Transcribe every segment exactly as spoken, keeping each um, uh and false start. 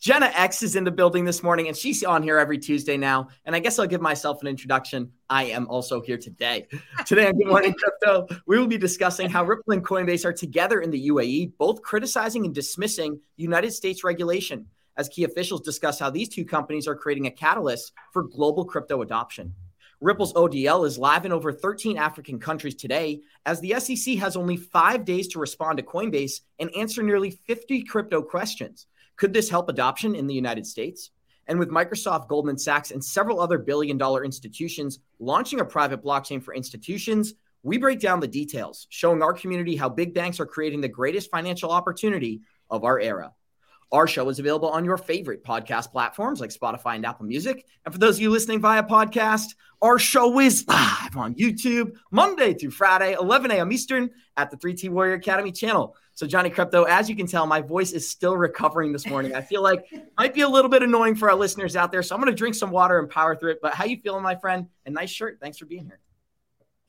Jenna X is in the building this morning, and she's on here every Tuesday now. And I guess I'll give myself an introduction. I am also here today. Today on Good Morning Crypto, we will be discussing how Ripple and Coinbase are together in the U A E, both criticizing and dismissing United States regulation, as key officials discuss how these two companies are creating a catalyst for global crypto adoption. Ripple's O D L is live in over thirteen African countries today, as the S E C has only five days to respond to Coinbase and answer nearly fifty crypto questions. Could this help adoption in the United States? And with Microsoft, Goldman Sachs, and several other billion-dollar institutions launching a private blockchain for institutions, we break down the details, showing our community how big banks are creating the greatest financial opportunity of our era. Our show is available on your favorite podcast platforms like Spotify and Apple Music. And for those of you listening via podcast, our show is live on YouTube Monday through Friday, eleven a.m. Eastern at the three T Warrior Academy channel. So Johnny Krypto, as you can tell, my voice is still recovering this morning. I feel like it might be a little bit annoying for our listeners out there. So I'm going to drink some water and power through it. But how you feeling, my friend? And nice shirt. Thanks for being here.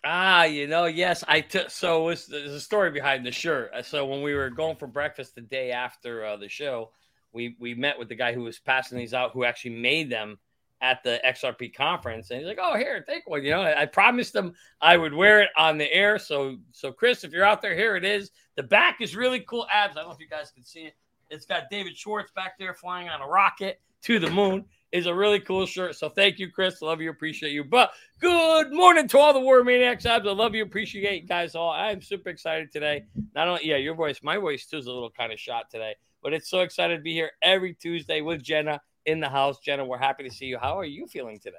Ah, you know, yes, I took. So it's, there's a story behind the shirt. So when we were going for breakfast the day after uh, the show, we we met with the guy who was passing these out, who actually made them at the X R P conference, and he's like, "Oh, here, take one." You know, I, I promised him I would wear it on the air. So, so Chris, if you're out there, here it is. The back is really cool. Abs, I don't know if you guys can see it. It's got David Schwartz back there flying on a rocket to the moon. Is a really cool shirt. So thank you, Chris. Love you. Appreciate you. But good morning to all the Warrior Maniacs. I love you. Appreciate you guys all. I'm super excited today. Not only, yeah, your voice, my voice too is a little kind of shot today, but it's so excited to be here every Tuesday with Jenna in the house. Jenna, we're happy to see you. How are you feeling today?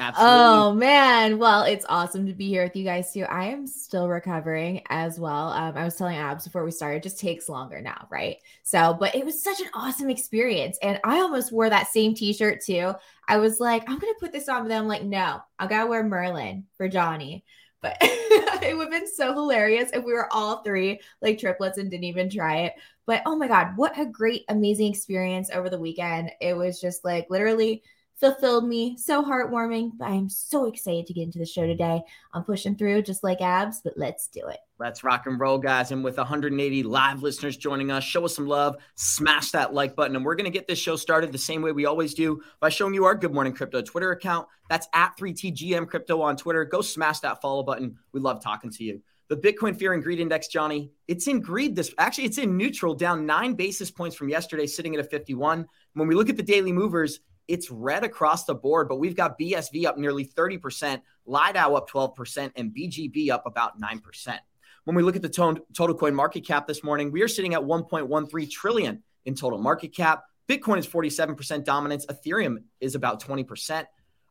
Absolutely. Oh, man. Well, it's awesome to be here with you guys, too. I am still recovering as well. Um, I was telling Abs before we started, it just takes longer now, right? So, but it was such an awesome experience. And I almost wore that same T-shirt, too. I was like, I'm going to put this on, but then I'm like, no, I got to wear Merlin for Johnny. But it would have been so hilarious if we were all three like triplets and didn't even try it. But, oh, my God, what a great, amazing experience over the weekend. It was just like literally fulfilled me. So heartwarming, but I'm so excited to get into the show today. I'm pushing through just like Abs, but let's do it. Let's rock and roll, guys. And with one hundred eighty live listeners joining us, show us some love, smash that like button. And we're going to get this show started the same way we always do by showing you our Good Morning Crypto Twitter account. That's at three T G M Crypto on Twitter. Go smash that follow button. We love talking to you. The Bitcoin Fear and Greed Index, Johnny, it's in greed. This actually, it's in neutral, down nine basis points from yesterday, sitting at a fifty-one. When we look at the daily movers, it's red across the board, but we've got B S V up nearly thirty percent, Lido up twelve percent, and B G B up about nine percent. When we look at the to- total coin market cap this morning, we are sitting at one point one three trillion in total market cap. Bitcoin is forty-seven percent dominance. Ethereum is about twenty percent.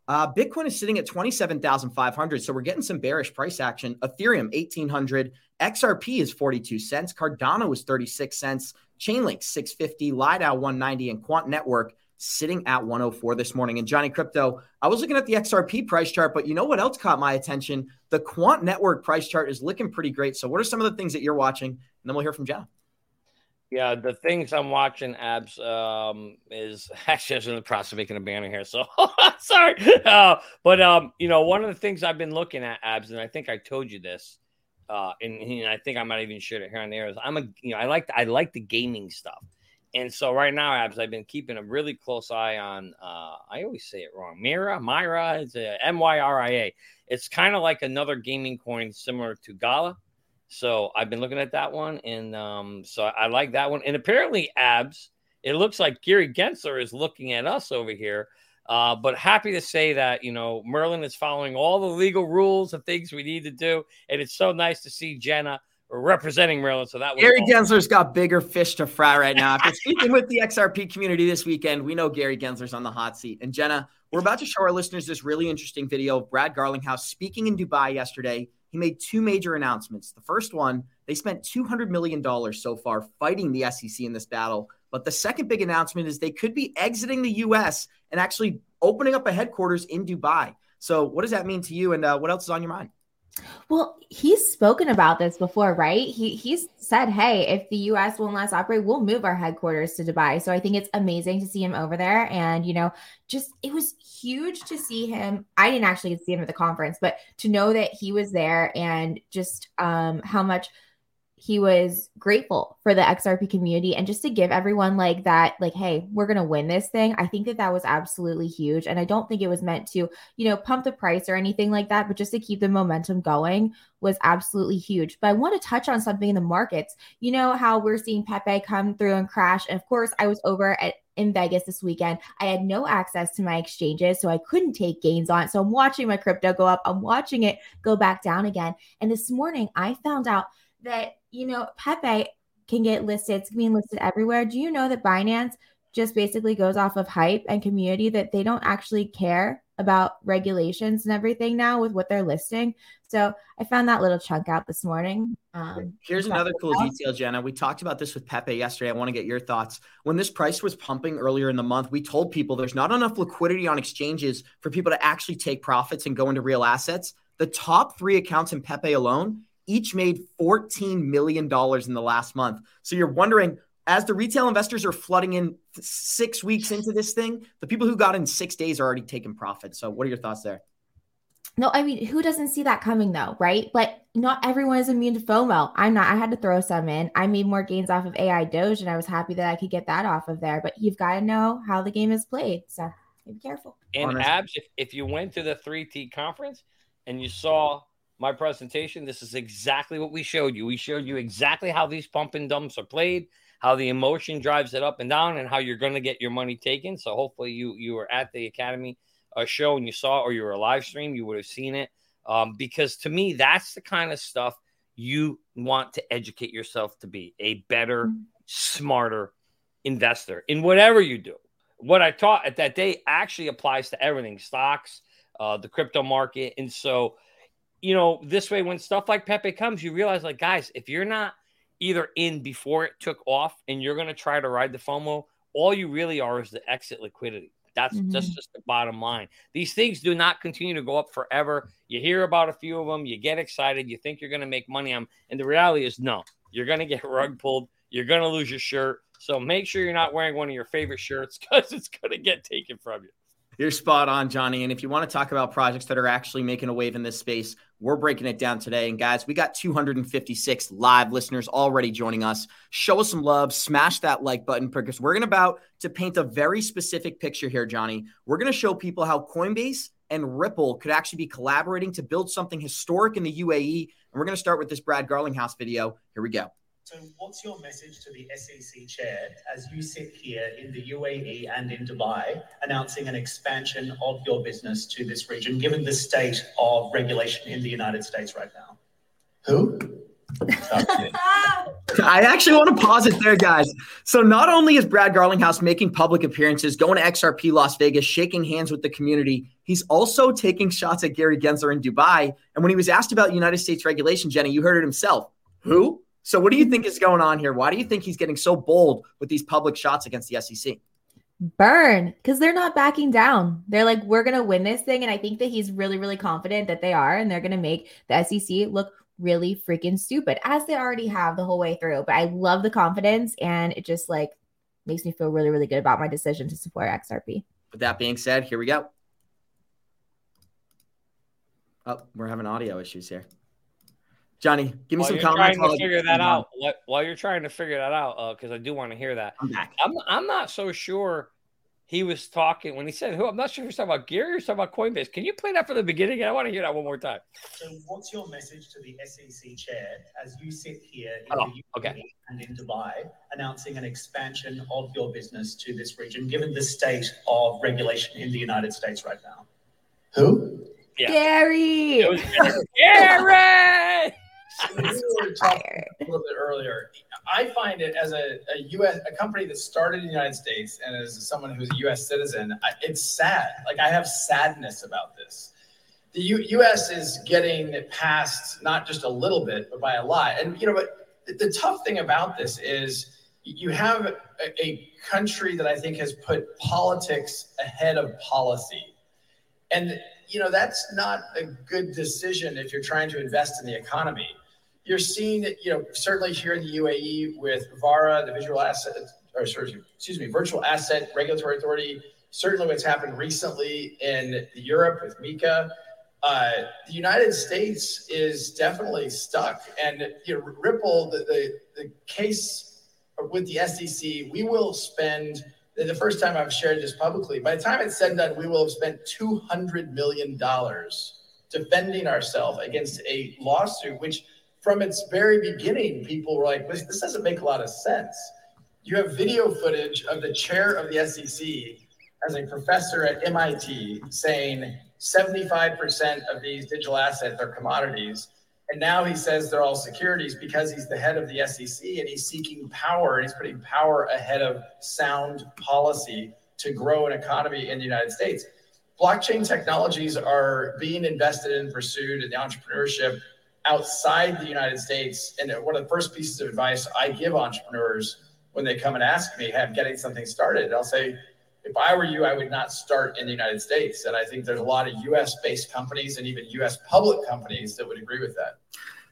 Uh, Bitcoin is sitting at twenty-seven thousand five hundred. So we're getting some bearish price action. Ethereum, eighteen hundred. X R P is forty-two cents. Cardano is thirty-six cents. Chainlink, six fifty. Lido, one ninety. And Quant Network sitting at one oh four this morning. And Johnny Krypto, I was looking at the X R P price chart, but you know what else caught my attention? The Quant Network price chart is looking pretty great. So what are some of the things that you're watching? And then we'll hear from Jenna. Yeah, the things I'm watching, Abs, um, is actually I was in the process of making a banner here, so sorry. Uh, but, um, you know, one of the things I've been looking at, Abs, and I think I told you this, uh, and, and I think I might even share it here on the air, is I'm a, you know, I like, I like the gaming stuff. And so right now, Abs, I've been keeping a really close eye on, uh, I always say it wrong, Myra, Myra, it's a M Y R I A. It's kind of like another gaming coin similar to Gala. So I've been looking at that one, and um, so I like that one. And apparently, Abs, it looks like Gary Gensler is looking at us over here, uh, but happy to say that, you know, Merlin is following all the legal rules and things we need to do, and it's so nice to see Jenna representing Merlin. So that was Gary awesome. Gensler's got bigger fish to fry right now. After speaking with the X R P community this weekend, we know Gary Gensler's on the hot seat. And Jenna, we're about to show our listeners this really interesting video of Brad Garlinghouse speaking in Dubai yesterday. He made two major announcements. The first one, they spent two hundred million dollars so far fighting the S E C in this battle. But the second big announcement is they could be exiting the U S and actually opening up a headquarters in Dubai. So what does that mean to you? And uh, what else is on your mind? Well, he's spoken about this before, right? He he's said, hey, if the U S won't let us operate, we'll move our headquarters to Dubai. So I think it's amazing to see him over there. And, you know, just it was huge to see him. I didn't actually get to see him at the conference, but to know that he was there and just um, how much he was grateful for the X R P community and just to give everyone like that, like, hey, we're going to win this thing. I think that that was absolutely huge. And I don't think it was meant to, you know, pump the price or anything like that, but just to keep the momentum going was absolutely huge. But I want to touch on something in the markets. You know how we're seeing Pepe come through and crash. And of course, I was over at in Vegas this weekend. I had no access to my exchanges, so I couldn't take gains on it. So I'm watching my crypto go up. I'm watching it go back down again. And this morning I found out that, you know, Pepe can get listed. It's being listed everywhere. Do you know that Binance just basically goes off of hype and community, that they don't actually care about regulations and everything now with what they're listing? So I found that little chunk out this morning. Um, Here's another cool detail, Jenna. We talked about this with Pepe yesterday. I want to get your thoughts. When this price was pumping earlier in the month, we told people there's not enough liquidity on exchanges for people to actually take profits and go into real assets. The top three accounts in Pepe alone each made fourteen million dollars in the last month. So you're wondering, as the retail investors are flooding in six weeks into this thing, the people who got in six days are already taking profit. So what are your thoughts there? No, I mean, who doesn't see that coming though, right? But not everyone is immune to FOMO. I'm not. I had to throw some in. I made more gains off of A I Doge, and I was happy that I could get that off of there. But you've got to know how the game is played. So be careful. And Honestly. Abs, if, if you went to the three T conference and you saw my presentation, this is exactly what we showed you. We showed you exactly how these pump and dumps are played, how the emotion drives it up and down, and how you're going to get your money taken. So hopefully you you were at the Academy uh, show and you saw, or you were a live stream, you would have seen it. Um, because to me, that's the kind of stuff you want to educate yourself to be a better, mm-hmm. smarter investor in whatever you do. What I taught at that day actually applies to everything, stocks, uh, the crypto market. And so, you know, this way, when stuff like Pepe comes, you realize, like, guys, if you're not either in before it took off and you're going to try to ride the FOMO, all you really are is the exit liquidity. That's mm-hmm. just, just the bottom line. These things do not continue to go up forever. You hear about a few of them, you get excited, you think you're going to make money on them, and the reality is no, you're going to get rug pulled. You're going to lose your shirt. So make sure you're not wearing one of your favorite shirts because it's going to get taken from you. You're spot on, Johnny. And if you want to talk about projects that are actually making a wave in this space, we're breaking it down today. And guys, we got two hundred fifty-six live listeners already joining us. Show us some love. Smash that like button because we're going about to paint a very specific picture here, Johnny. We're going to show people how Coinbase and Ripple could actually be collaborating to build something historic in the U A E. And we're going to start with this Brad Garlinghouse video. Here we go. So what's your message to the S E C chair as you sit here in the U A E and in Dubai announcing an expansion of your business to this region, given the state of regulation in the United States right now? Who? I actually want to pause it there, guys. So not only is Brad Garlinghouse making public appearances, going to X R P Las Vegas, shaking hands with the community, he's also taking shots at Gary Gensler in Dubai. And when he was asked about United States regulation, Jenna, you heard it himself. Who? So what do you think is going on here? Why do you think he's getting so bold with these public shots against the S E C? Burn, because they're not backing down. They're like, we're going to win this thing. And I think that he's really, really confident that they are. And they're going to make the S E C look really freaking stupid, as they already have the whole way through. But I love the confidence, and it just like makes me feel really, really good about my decision to support X R P. With that being said, here we go. Oh, we're having audio issues here. Johnny, give me while some comments. Trying to figure that out. While, while you're trying to figure that out, because uh, I do want to hear that. I'm back. I'm, I'm not so sure he was talking when he said who. I'm not sure if he's talking about Gary or talking about Coinbase. Can you play that from the beginning? I want to hear that one more time. So what's your message to the S E C chair as you sit here in oh, the U A E okay. and in Dubai announcing an expansion of your business to this region, given the state of regulation in the United States right now? Who? Yeah. Gary! It was Gary! We were talking a little bit earlier. I find it as a, a U S a company that started in the United States, and as someone who's a U S citizen, I, it's sad. Like, I have sadness about this. The U, U.S. is getting passed not just a little bit, but by a lot. And you know, but the, the tough thing about this is you have a, a country that I think has put politics ahead of policy, and you know that's not a good decision if you're trying to invest in the economy. You're seeing, you know, certainly here in the U A E with VARA, the Visual Asset, or sorry, excuse me, Virtual Asset Regulatory Authority. Certainly, what's happened recently in Europe with MiCA. Uh, the United States is definitely stuck, and you know, Ripple, the, the the case with the S E C. We will spend. The first time I've shared this publicly. By the time it's said and done, we will have spent two hundred million dollars defending ourselves against a lawsuit, which. From its very beginning, people were like, this, this doesn't make a lot of sense. You have video footage of the chair of the S E C as a professor at M I T saying seventy-five percent of these digital assets are commodities. And now he says they're all securities because he's the head of the S E C and he's seeking power. And he's putting power ahead of sound policy to grow an economy in the United States. Blockchain technologies are being invested in, pursued in the entrepreneurship outside the United States. And one of the first pieces of advice I give entrepreneurs when they come and ask me, hey, I'm getting something started, I'll say, if I were you, I would not start in the United States. And I think there's a lot of U S-based companies and even U S public companies that would agree with that.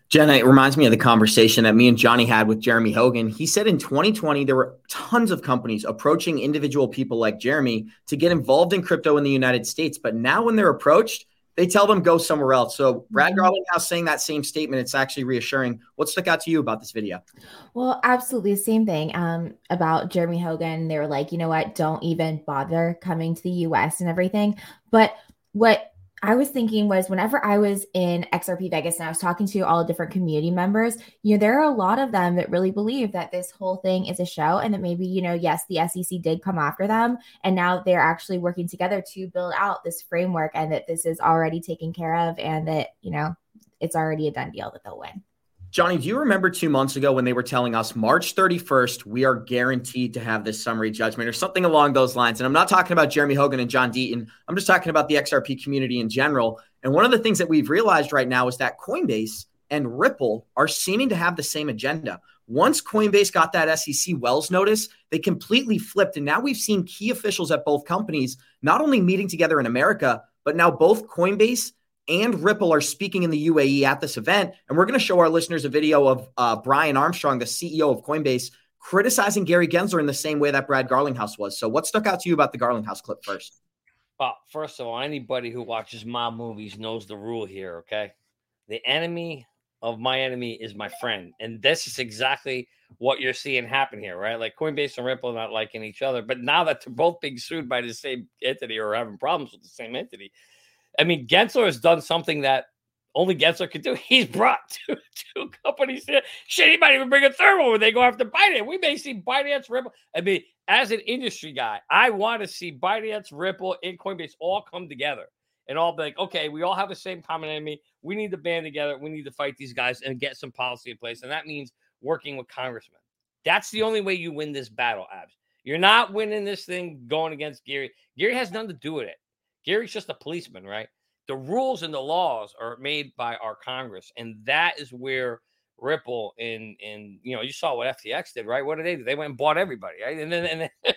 Jenna, it reminds me of the conversation that me and Johnny had with Jeremy Hogan. He said in twenty twenty, there were tons of companies approaching individual people like Jeremy to get involved in crypto in the United States. But now when they're approached, they tell them go somewhere else. So Brad Garlinghouse saying that same statement, it's actually reassuring. What stuck out to you about this video? Well, absolutely the same thing um, about Jeremy Hogan. They were like, you know what, don't even bother coming to the U S and everything. But what I was thinking was whenever I was in X R P Vegas and I was talking to all different community members, you know, there are a lot of them that really believe that this whole thing is a show and that maybe, you know, yes, the S E C did come after them and now they're actually working together to build out this framework and that this is already taken care of and that, you know, it's already a done deal that they'll win. Johnny, do you remember two months ago when they were telling us March thirty-first, we are guaranteed to have this summary judgment or something along those lines? And I'm not talking about Jeremy Hogan and John Deaton. I'm just talking about the X R P community in general. And one of the things that we've realized right now is that Coinbase and Ripple are seeming to have the same agenda. Once Coinbase got that S E C Wells notice, they completely flipped. And now we've seen key officials at both companies not only meeting together in America, but now both Coinbase and Ripple are speaking in the U A E at this event. And we're going to show our listeners a video of uh, Brian Armstrong, the C E O of Coinbase, criticizing Gary Gensler in the same way that Brad Garlinghouse was. So what stuck out to you about the Garlinghouse clip first? Well, first of all, anybody who watches mob movies knows the rule here, okay? The enemy of my enemy is my friend. And this is exactly what you're seeing happen here, right? Like Coinbase and Ripple not liking each other. But now that they're both being sued by the same entity or having problems with the same entity, I mean, Gensler has done something that only Gensler could do. He's brought two, two companies here. Shit, he might even bring a third one when they go after Binance. We may see Binance, Ripple. I mean, as an industry guy, I want to see Binance, Ripple, and Coinbase all come together and all be like, okay, we all have the same common enemy. We need to band together. We need to fight these guys and get some policy in place. And that means working with congressmen. That's the only way you win this battle, Abs. You're not winning this thing going against Gary. Gary has nothing to do with it. Gary's just a policeman, right? The rules and the laws are made by our Congress. And that is where Ripple and, and you know, you saw what F T X did, right? What did they do? They went and bought everybody, right? And then, and then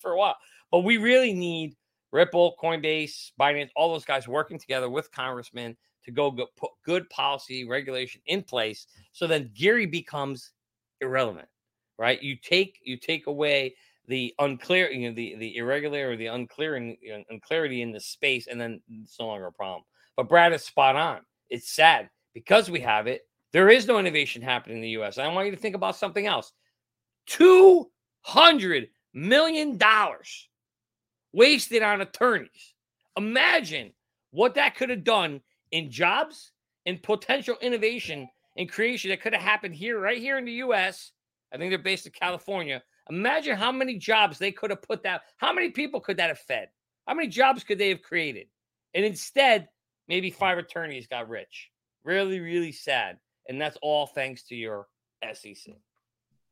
for a while. But we really need Ripple, Coinbase, Binance, all those guys working together with congressmen to go go put good policy regulation in place. So then Gary becomes irrelevant, right? You take you take away the unclear, you know, the, the irregular or the unclearing, you know, unclarity in the space, and then it's no longer a problem. But Brad is spot on. It's sad because we have it. There is no innovation happening in the U S. I want you to think about something else. two hundred million dollars wasted on attorneys. Imagine what that could have done in jobs and potential innovation and creation that could have happened here, right here in the U S. I think they're based in California. Imagine how many jobs they could have put that. How many people could that have fed? How many jobs could they have created? And instead, maybe five attorneys got rich. Really, really sad. And that's all thanks to your S E C.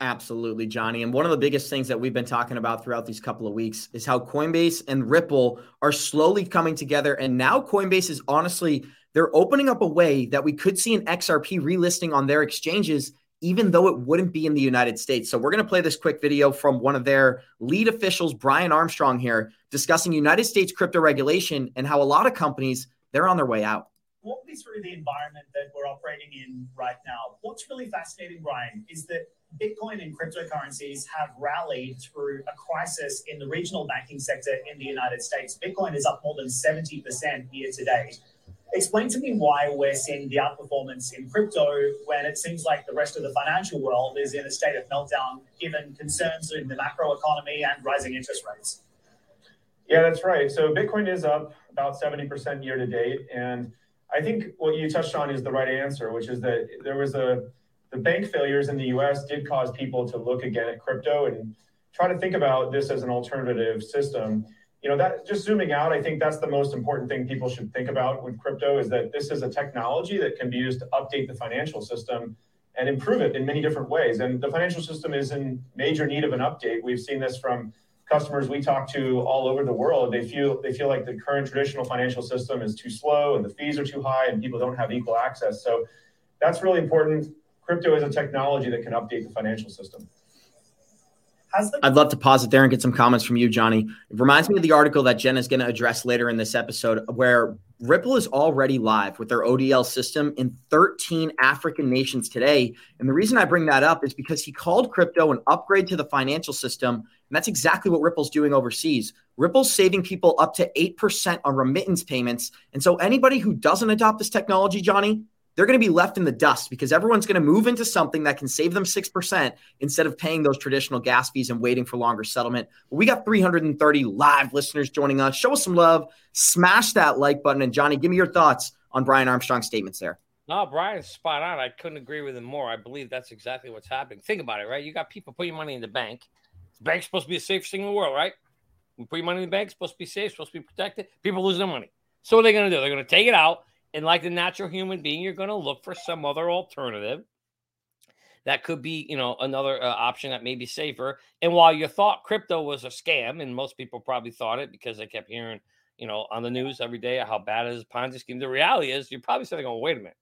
Absolutely, Johnny. And one of the biggest things that we've been talking about throughout these couple of weeks is how Coinbase and Ripple are slowly coming together. And now Coinbase is honestly, they're opening up a way that we could see an X R P relisting on their exchanges, even though it wouldn't be in the United States. So we're going to play this quick video from one of their lead officials, Brian Armstrong here, discussing United States crypto regulation and how a lot of companies, they're on their way out. Walk me through the environment that we're operating in right now. What's really fascinating, Brian, is that Bitcoin and cryptocurrencies have rallied through a crisis in the regional banking sector in the United States. Bitcoin is up more than seventy percent year to date. Explain to me why we're seeing the outperformance in crypto when it seems like the rest of the financial world is in a state of meltdown, given concerns in the macro economy and rising interest rates. Yeah, that's right. So Bitcoin is up about seventy percent year to date. And I think what you touched on is the right answer, which is that there was a, the bank failures in the U S did cause people to look again at crypto and try to think about this as an alternative system. You know, that just zooming out, I think that's the most important thing people should think about with crypto is that this is a technology that can be used to update the financial system and improve it in many different ways. And the financial system is in major need of an update. We've seen this from customers we talk to all over the world. They feel they feel like the current traditional financial system is too slow and the fees are too high and people don't have equal access. So that's really important. Crypto is a technology that can update the financial system. I'd love to pause it there and get some comments from you, Johnny. It reminds me of the article that Jenna is going to address later in this episode where Ripple is already live with their O D L system in thirteen African nations today. And the reason I bring that up is because he called crypto an upgrade to the financial system. And that's exactly what Ripple's doing overseas. Ripple's saving people up to eight percent on remittance payments. And so anybody who doesn't adopt this technology, Johnny, they're going to be left in the dust because everyone's going to move into something that can save them six percent instead of paying those traditional gas fees and waiting for longer settlement. But we got three hundred thirty live listeners joining us. Show us some love. Smash that like button. And, Johnny, give me your thoughts on Brian Armstrong's statements there. No, Brian's spot on. I couldn't agree with him more. I believe that's exactly what's happening. Think about it, right? You got people putting money in the bank. The bank's supposed to be the safest thing in the world, right? We put your money in the bank. It's supposed to be safe. Supposed to be protected. People lose their money. So what are they going to do? They're going to take it out. And like the natural human being, you're going to look for some other alternative that could be, you know, another uh, option that may be safer. And while you thought crypto was a scam, and most people probably thought it because they kept hearing, you know, on the news every day how bad it is a Ponzi scheme, the reality is you're probably sitting going, wait a minute,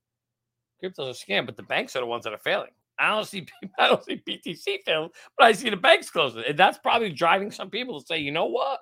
crypto's a scam, but the banks are the ones that are failing. I don't see, I don't see B T C fail, but I see the banks closing. And that's probably driving some people to say, you know what,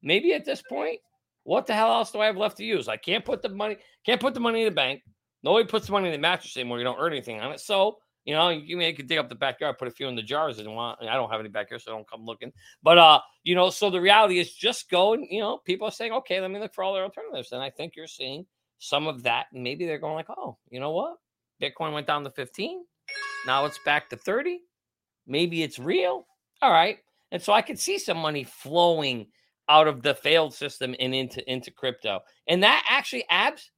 maybe at this point, what the hell else do I have left to use? I can't put the money, can't put the money in the bank. Nobody puts the money in the mattress anymore. You don't earn anything on it. So, you know, you, you can dig up the backyard, put a few in the jars. And want, I don't have any backyard, so don't come looking. But, uh, you know, so the reality is just go and, you know, people are saying, okay, let me look for all their alternatives. And I think you're seeing some of that. Maybe they're going like, oh, you know what? Bitcoin went down to fifteen. Now it's back to thirty. Maybe it's real. All right. And so I could see some money flowing out of the failed system and into, into crypto. And that actually, Abs,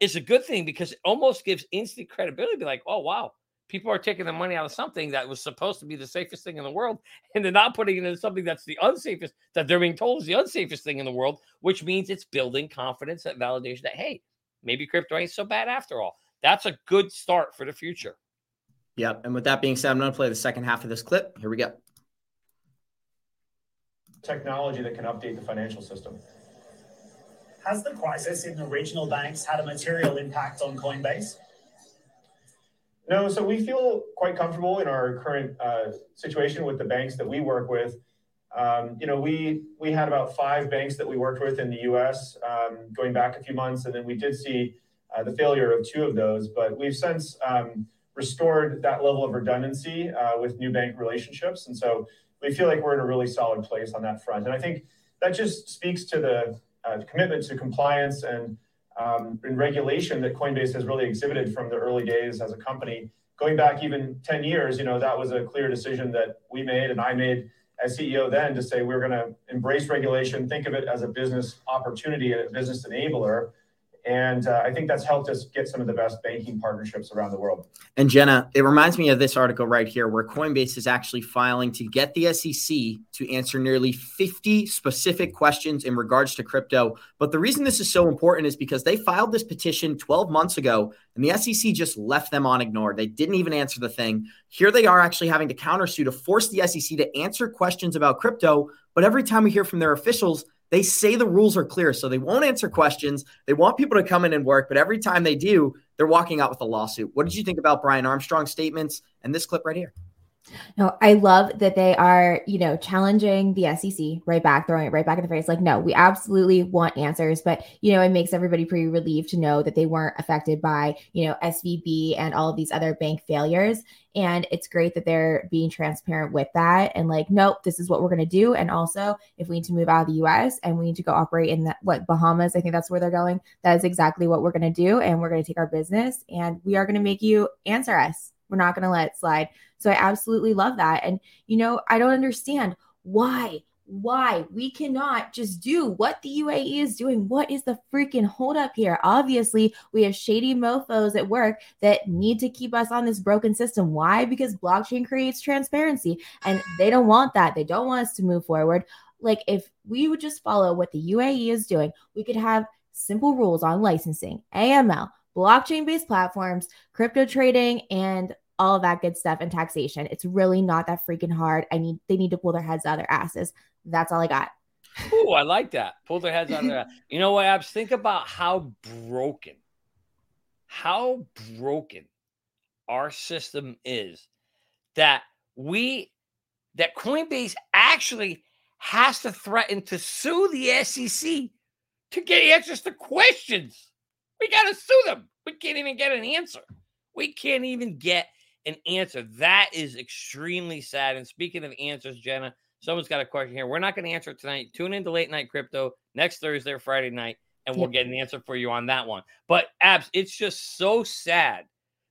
is a good thing because it almost gives instant credibility. Be like, oh, wow, people are taking the money out of something that was supposed to be the safest thing in the world, and they're not putting it into something that's the unsafest, that they're being told is the unsafest thing in the world, which means it's building confidence, that validation that, hey, maybe crypto ain't so bad after all. That's a good start for the future. Yep. And with that being said, I'm going to play the second half of this clip. Here we go. Technology that can update the financial system. Has the crisis in the regional banks had a material impact on Coinbase? No, so we feel quite comfortable in our current uh, situation with the banks that we work with. Um, you know, we we had about five banks that we worked with in the U S um, going back a few months, and then we did see uh, the failure of two of those. But we've since um, restored that level of redundancy uh, with new bank relationships, and so we feel like we're in a really solid place on that front. And I think that just speaks to the Uh, commitment to compliance and, um, and regulation that Coinbase has really exhibited from the early days as a company. Going back even ten years, you know, that was a clear decision that we made and I made as C E O then to say we we're going to embrace regulation, think of it as a business opportunity and a business enabler. And uh, I think that's helped us get some of the best banking partnerships around the world. And Jenna, it reminds me of this article right here where Coinbase is actually filing to get the S E C to answer nearly fifty specific questions in regards to crypto. But the reason this is so important is because they filed this petition twelve months ago and the S E C just left them on ignored. They didn't even answer the thing. Here they are actually having to countersue to force the S E C to answer questions about crypto. But every time we hear from their officials, they say the rules are clear, so they won't answer questions. They want people to come in and work, but every time they do, they're walking out with a lawsuit. What did you think about Brian Armstrong's statements and this clip right here? No, I love that they are, you know, challenging the S E C right back, throwing it right back in the face. Like, no, we absolutely want answers. But, you know, it makes everybody pretty relieved to know that they weren't affected by, you know, S V B and all of these other bank failures. And it's great that they're being transparent with that and like, nope, this is what we're going to do. And also, if we need to move out of the U S and we need to go operate in the, what, Bahamas, I think that's where they're going. That is exactly what we're going to do. And we're going to take our business and we are going to make you answer us. We're not going to let it slide. So I absolutely love that. And, you know, I don't understand why, why we cannot just do what the U A E is doing. What is the freaking holdup here? Obviously, we have shady mofos at work that need to keep us on this broken system. Why? Because blockchain creates transparency and they don't want that. They don't want us to move forward. Like if we would just follow what the U A E is doing, we could have simple rules on licensing, A M L, blockchain-based platforms, crypto trading, and all of that good stuff and taxation. It's really not that freaking hard. I need they need to pull their heads out of their asses. That's all I got. Oh, I like that. Pull their heads out of their asses. You know what, Abs? Think about how broken, how broken our system is that we that Coinbase actually has to threaten to sue the S E C to get answers to questions. We got to sue them. We can't even get an answer. We can't even get an answer. That is extremely sad. And speaking of answers, Jenna, someone's got a question here. We're not going to answer it tonight. Tune in to Late Night Crypto next Thursday or Friday night, and we'll get an answer for you on that one. But, Abs, it's just so sad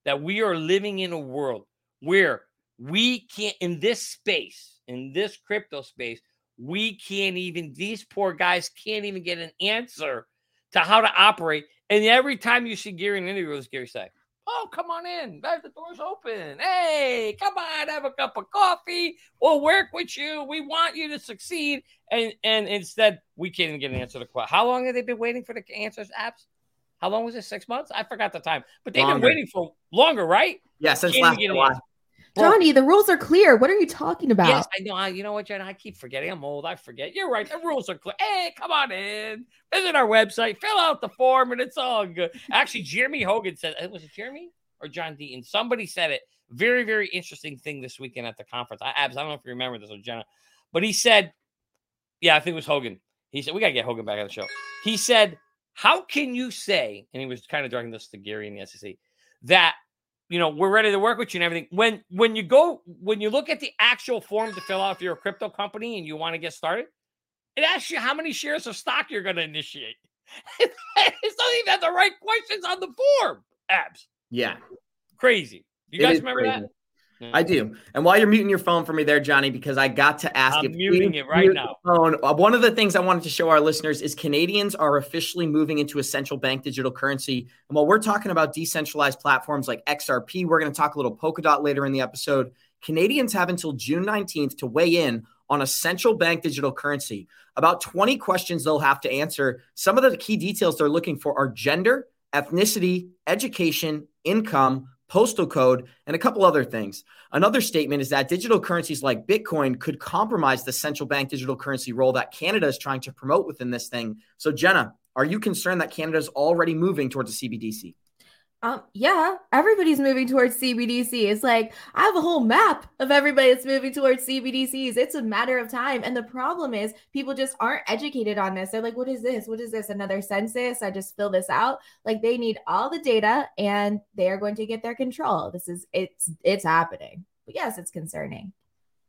that we are living in a world where we can't, in this space, in this crypto space, we can't even, these poor guys can't even get an answer to how to operate. And every time you see Gary in an interview, Gary say, oh, come on in. The door's open. Hey, come on. Have a cup of coffee. We'll work with you. We want you to succeed. And and instead, we can't even get an answer to the question. How long have they been waiting for the answers, Apps? How long was it? Six months? I forgot the time. But they've longer. been waiting for longer, right? Yeah, since last July. Johnny, the rules are clear. What are you talking about? Yes, I know. I, you know what, Jen? I keep forgetting. I'm old. I forget. You're right. The rules are clear. Hey, come on in. Visit our website. Fill out the form, and it's all good. Actually, Jeremy Hogan said, was it Jeremy or John Deaton? Somebody said it. Very, very interesting thing this weekend at the conference. I, Abs, I don't know if you remember this or Jenna, but he said, yeah, I think it was Hogan. He said, we got to get Hogan back on the show. He said, how can you say, and he was kind of directing this to Gary and the S E C, that you know, we're ready to work with you and everything. When when you go, when you look at the actual form to fill out if you're a crypto company and you want to get started, it asks you how many shares of stock you're going to initiate. It's not even have the right questions on the form, Abs. Yeah. Crazy. You it guys remember crazy. that? I do. And while you're muting your phone for me there, Johnny, because I got to ask. I'm if muting it right now. Phone, one of the things I wanted to show our listeners is Canadians are officially moving into a central bank digital currency. And while we're talking about decentralized platforms like X R P, we're going to talk a little Polkadot later in the episode. Canadians have until June nineteenth to weigh in on a central bank digital currency. About twenty questions they'll have to answer. Some of the key details they're looking for are gender, ethnicity, education, income, postal code, and a couple other things. Another statement is that digital currencies like Bitcoin could compromise the central bank digital currency role that Canada is trying to promote within this thing. So, Jenna, are you concerned that Canada is already moving towards a C B D C? Um, yeah, everybody's moving towards C B D C. It's like, I have a whole map of everybody that's moving towards C B D Cs. It's a matter of time. And the problem is people just aren't educated on this. They're like, what is this? What is this? Another census? I just fill this out. Like, they need all the data and they are going to get their control. This is, it's, it's happening. But yes, it's concerning.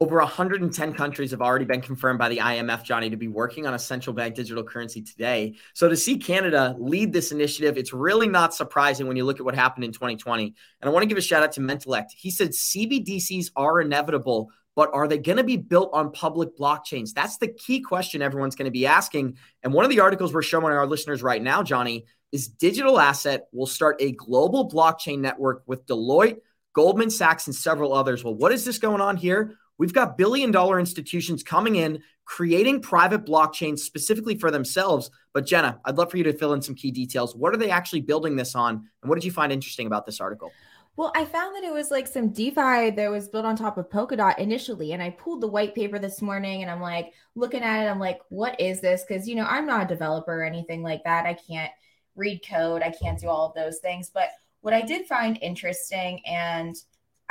Over one hundred ten countries have already been confirmed by the I M F, Johnny, to be working on a central bank digital currency today. So to see Canada lead this initiative, it's really not surprising when you look at what happened in twenty twenty. And I want to give a shout out to Mentelect. He said C B D Cs are inevitable, but are they going to be built on public blockchains? That's the key question everyone's going to be asking. And one of the articles we're showing our listeners right now, Johnny, is Digital Asset will start a global blockchain network with Deloitte, Goldman Sachs, and several others. Well, what is this going on here? We've got billion-dollar institutions coming in, creating private blockchains specifically for themselves. But Jenna, I'd love for you to fill in some key details. What are they actually building this on? And what did you find interesting about this article? Well, I found that it was like some DeFi that was built on top of Polkadot initially. And I pulled the white paper this morning and I'm like looking at it. I'm like, what is this? Because, you know, I'm not a developer or anything like that. I can't read code. I can't do all of those things. But what I did find interesting, and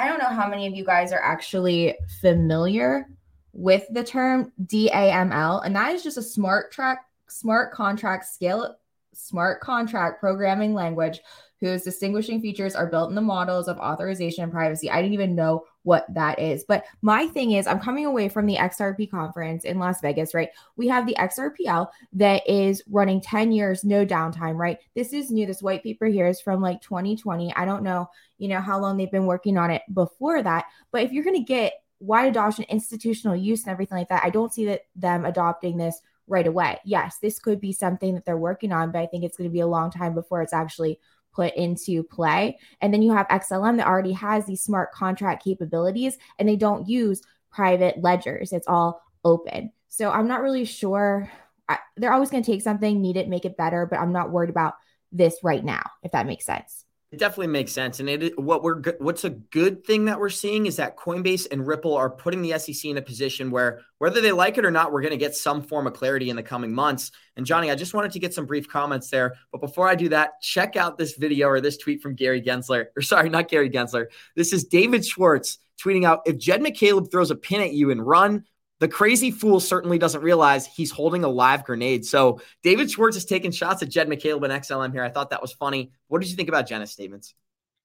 I don't know how many of you guys are actually familiar with the term D A M L, and that is just a smart track, smart contract scale, smart contract programming language whose distinguishing features are built in the models of authorization and privacy. I didn't even know what that is. But my thing is, I'm coming away from the X R P conference in Las Vegas, right? We have the X R P L that is running ten years, no downtime, right? This is new. This white paper here is from like twenty twenty. I don't know, you know, how long they've been working on it before that. But if you're going to get wide adoption, institutional use and everything like that, I don't see that them adopting this right away. Yes, this could be something that they're working on, but I think it's going to be a long time before it's actually put into play. And then you have X L M that already has these smart contract capabilities and they don't use private ledgers. It's all open. So I'm not really sure. I, they're always going to take something, need it, make it better, but I'm not worried about this right now, if that makes sense. It definitely makes sense. And it, what we're what's a good thing that we're seeing is that Coinbase and Ripple are putting the S E C in a position where, whether they like it or not, we're going to get some form of clarity in the coming months. And Johnny, I just wanted to get some brief comments there. But before I do that, check out this video or this tweet from Gary Gensler. Or sorry, not Gary Gensler. This is David Schwartz tweeting out, if Jed McCaleb throws a pin at you and run, the crazy fool certainly doesn't realize he's holding a live grenade. So David Schwartz is taking shots at Jed McCaleb and X L M here. I thought that was funny. What did you think about Jenna's statements?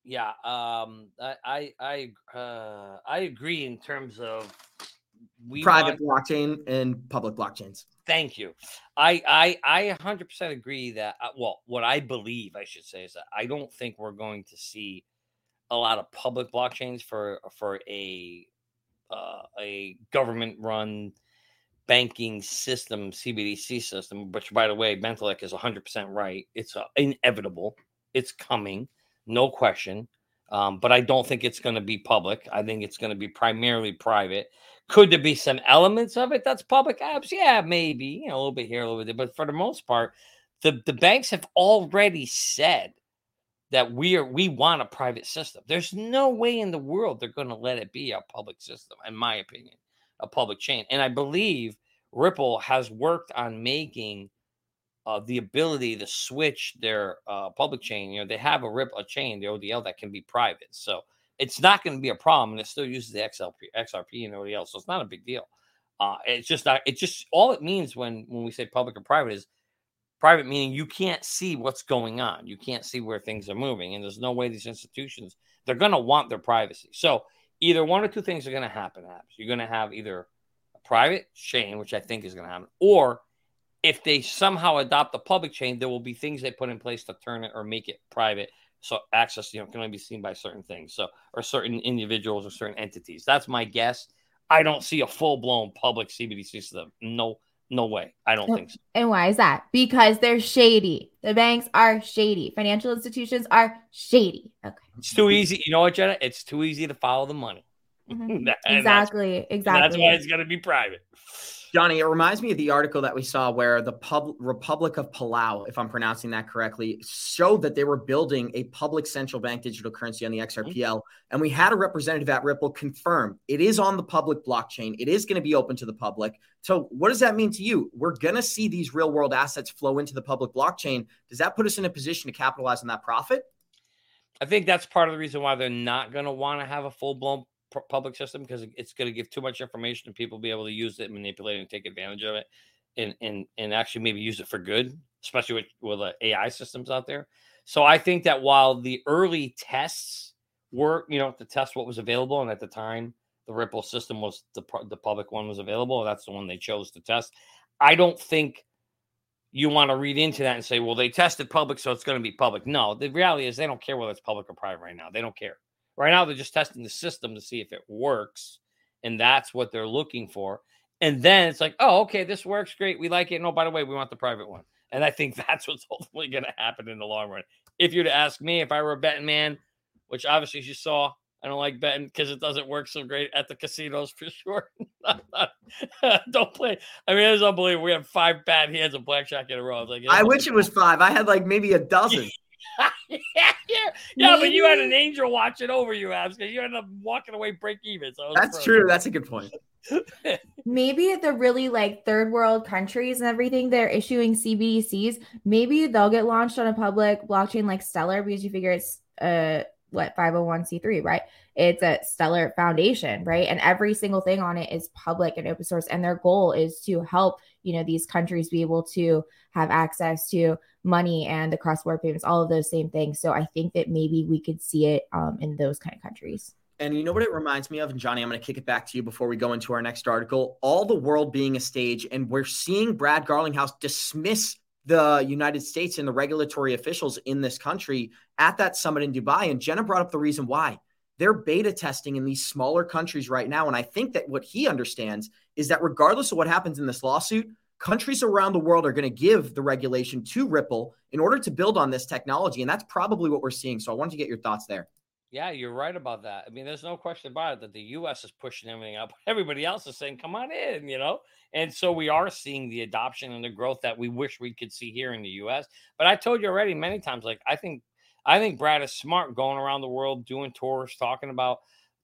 Yeah, um, I I uh, I agree in terms of we private want... blockchain and public blockchains. Thank you. I I I one hundred percent agree that. Well, what I believe I should say is that I don't think we're going to see a lot of public blockchains for for a. Uh, a government-run banking system, C B D C system, which, by the way, Bentelek is one hundred percent right. It's uh, inevitable. It's coming, no question. Um, but I don't think it's going to be public. I think it's going to be primarily private. Could there be some elements of it that's public? Apps? Yeah, maybe. You know, a little bit here, a little bit there. But for the most part, the, the banks have already said that we are we want a private system. There's no way in the world they're going to let it be a public system, in my opinion, a public chain. And I believe Ripple has worked on making uh, the ability to switch their uh, public chain. You know, they have a Ripple a chain, the O D L, that can be private. So it's not going to be a problem. And it still uses the X L P, X R P and O D L. So it's not a big deal. Uh, it's just not. It's just all it means when when we say public or private is private, meaning you can't see what's going on. You can't see where things are moving. And there's no way these institutions, they're going to want their privacy. So either one or two things are going to happen. You're going to have either a private chain, which I think is going to happen, or if they somehow adopt the public chain, there will be things they put in place to turn it or make it private so access, you know, can only be seen by certain things, so or certain individuals or certain entities. That's my guess. I don't see a full blown public C B D C system. No, no way. I don't and, think so. And why is that? Because they're shady. The banks are shady. Financial institutions are shady. Okay. It's too easy. You know what, Jenna? It's too easy to follow the money. Mm-hmm. that, exactly. That's, exactly. That's why it's going to be private. Johnny, it reminds me of the article that we saw where the Pub- Republic of Palau, if I'm pronouncing that correctly, showed that they were building a public central bank digital currency on the X R P L. And we had a representative at Ripple confirm it is on the public blockchain. It is going to be open to the public. So what does that mean to you? We're going to see these real world assets flow into the public blockchain. Does that put us in a position to capitalize on that profit? I think that's part of the reason why they're not going to want to have a full blown public system, because it's going to give too much information and people be able to use it, manipulate it, and take advantage of it, and and and actually maybe use it for good, especially with with the A I systems out there. So I think that while the early tests were, you know, to test what was available, and at the time the Ripple system was the the public one was available, and that's the one they chose to test. I don't think you want to read into that and say, well, they tested public, so it's going to be public. No, the reality is they don't care whether it's public or private right now. They don't care. Right now, they're just testing the system to see if it works, and that's what they're looking for. And then it's like, oh, okay, this works great. We like it. No, by the way, we want the private one. And I think that's what's ultimately going to happen in the long run. If you're to ask me, if I were a betting man, which obviously as you saw, I don't like betting because it doesn't work so great at the casinos for sure. Don't play. I mean, it's unbelievable. We have five bad hands of blackjack in a row. I, like, I wish it was five. I had like maybe a dozen. yeah, yeah, yeah, but you had an angel watching over you, Abs, because you ended up walking away break even. So that's broke. True. That's a good point. Maybe the really like third world countries and everything, they're issuing C B D Cs. Maybe they'll get launched on a public blockchain like Stellar, because you figure it's uh what five oh one c three, right? It's a Stellar foundation, right? And every single thing on it is public and open source. And their goal is to help, you know, these countries be able to have access to money and the cross-border payments, all of those same things. So I think that maybe we could see it um, in those kind of countries. And you know what it reminds me of? And Johnny, I'm going to kick it back to you before we go into our next article. All the world being a stage, and we're seeing Brad Garlinghouse dismiss the United States and the regulatory officials in this country at that summit in Dubai. And Jenna brought up the reason why. They're beta testing in these smaller countries right now. And I think that what he understands is that regardless of what happens in this lawsuit, countries around the world are going to give the regulation to Ripple in order to build on this technology. And that's probably what we're seeing. So I wanted to get your thoughts there. Yeah, you're right about that. I mean, there's no question about it that the U S is pushing everything up. Everybody else is saying, come on in, you know? And so we are seeing the adoption and the growth that we wish we could see here in the U S. But I told you already many times, like, I think I think Brad is smart going around the world, doing tours, talking about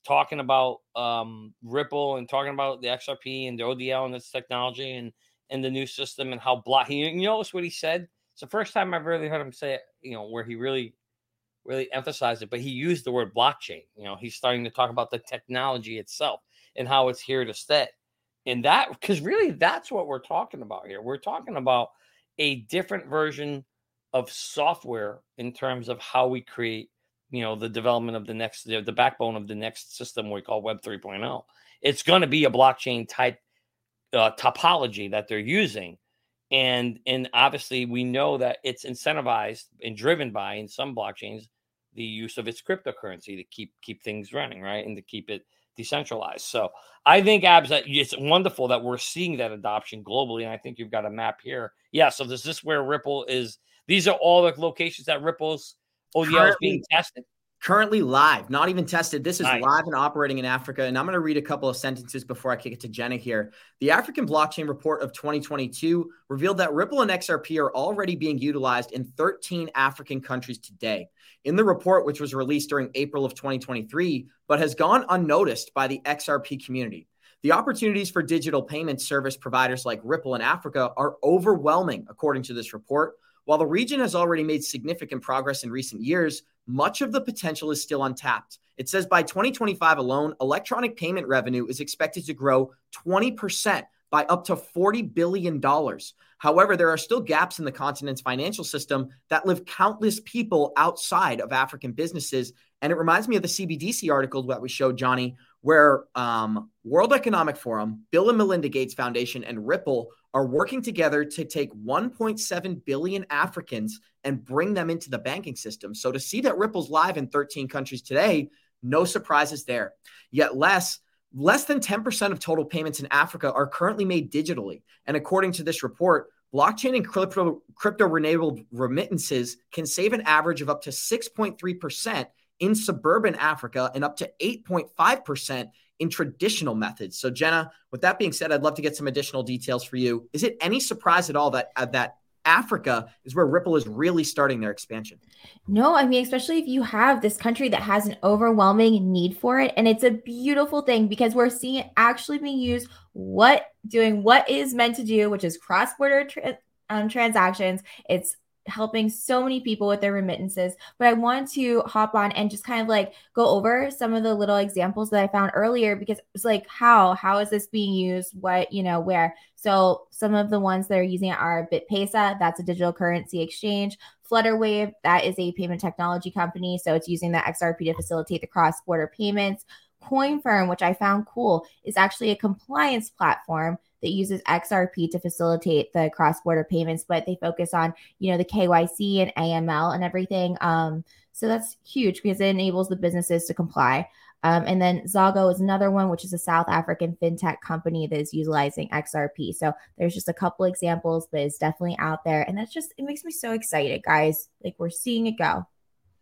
talking about um, Ripple and talking about the X R P and the O D L and this technology and, and the new system and how block. He, you notice what he said? It's the first time I've really heard him say it, you know, where he really really emphasized it, but he used the word blockchain. You know, he's starting to talk about the technology itself and how it's here to stay. And that, because really that's what we're talking about here. We're talking about a different version of software in terms of how we create, you know, the development of the next, the, the backbone of the next system we call Web 3.0. It's going to be a blockchain type uh, topology that they're using. And and obviously, we know that it's incentivized and driven by, in some blockchains, the use of its cryptocurrency to keep keep things running, right? And to keep it decentralized. So I think, Abs, it's wonderful that we're seeing that adoption globally. And I think you've got a map here. Yeah, so this is where Ripple is. These are all the locations that Ripple's O D L is being tested. Currently live, not even tested. This is nice. Live and operating in Africa. And I'm going to read a couple of sentences before I kick it to Jenna here. The African Blockchain Report of twenty twenty-two revealed that Ripple and X R P are already being utilized in thirteen African countries today. In the report, which was released during April of twenty twenty-three, but has gone unnoticed by the X R P community, the opportunities for digital payment service providers like Ripple in Africa are overwhelming, according to this report. While the region has already made significant progress in recent years, much of the potential is still untapped. It says by twenty twenty-five alone, electronic payment revenue is expected to grow twenty percent by up to forty billion dollars. However, there are still gaps in the continent's financial system that live countless people outside of African businesses. And it reminds me of the C B D C article that we showed, Johnny, where um, World Economic Forum, Bill and Melinda Gates Foundation, and Ripple are working together to take one point seven billion Africans and bring them into the banking system. So to see that Ripple's live in thirteen countries today, no surprises there. Yet less, less than ten percent of total payments in Africa are currently made digitally. And according to this report, blockchain and crypto, crypto-enabled remittances can save an average of up to six point three percent in suburban Africa and up to eight point five percent in traditional methods. So Jenna, with that being said, I'd love to get some additional details for you. Is it any surprise at all that, that Africa is where Ripple is really starting their expansion? No, I mean, especially if you have this country that has an overwhelming need for it. And it's a beautiful thing because we're seeing it actually being used, what doing what it is meant to do, which is cross-border tra- um, transactions. It's helping so many people with their remittances. But I want to hop on and just kind of like go over some of the little examples that I found earlier, because it's like, how, how is this being used? What, you know, where? So some of the ones that are using it are BitPesa, that's a digital currency exchange. Flutterwave, that is a payment technology company. So it's using the X R P to facilitate the cross-border payments. CoinFirm, which I found cool, is actually a compliance platform that uses X R P to facilitate the cross-border payments, but they focus on, you know, the K Y C and A M L and everything. Um, so that's huge because it enables the businesses to comply. Um, and then Zogo is another one, which is a South African fintech company that is utilizing X R P. So there's just a couple examples, but it's definitely out there. And that's just, it makes me so excited, guys. Like, we're seeing it go.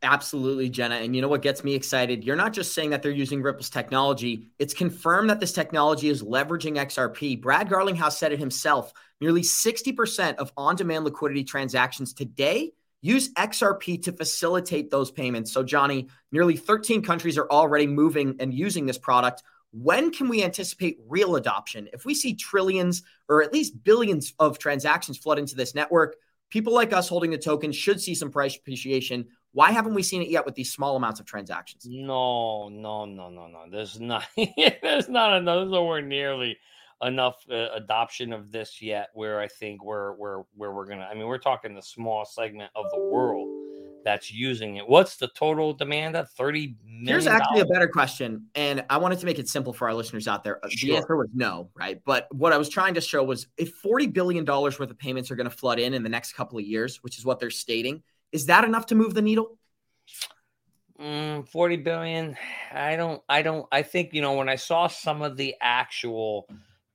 Absolutely, Jenna. And you know what gets me excited? You're not just saying that they're using Ripple's technology. It's confirmed that this technology is leveraging X R P. Brad Garlinghouse said it himself. Nearly sixty percent of on-demand liquidity transactions today use X R P to facilitate those payments. So, Johnny, nearly thirteen countries are already moving and using this product. When can we anticipate real adoption? If we see trillions or at least billions of transactions flood into this network, people like us holding the token should see some price appreciation. Why haven't we seen it yet with these small amounts of transactions? No, no, no, no, no. There's not. there's not enough. There's nowhere nearly enough uh, adoption of this yet. Where I think we're where where we're gonna. I mean, we're talking the small segment of the world that's using it. What's the total demand at thirty million dollars? Here's actually a better question, and I wanted to make it simple for our listeners out there. Sure. The answer was no, right? But what I was trying to show was if forty billion dollars worth of payments are going to flood in in the next couple of years, which is what they're stating, is that enough to move the needle? Mm, forty billion. I don't, I don't, I think, you know, when I saw some of the actual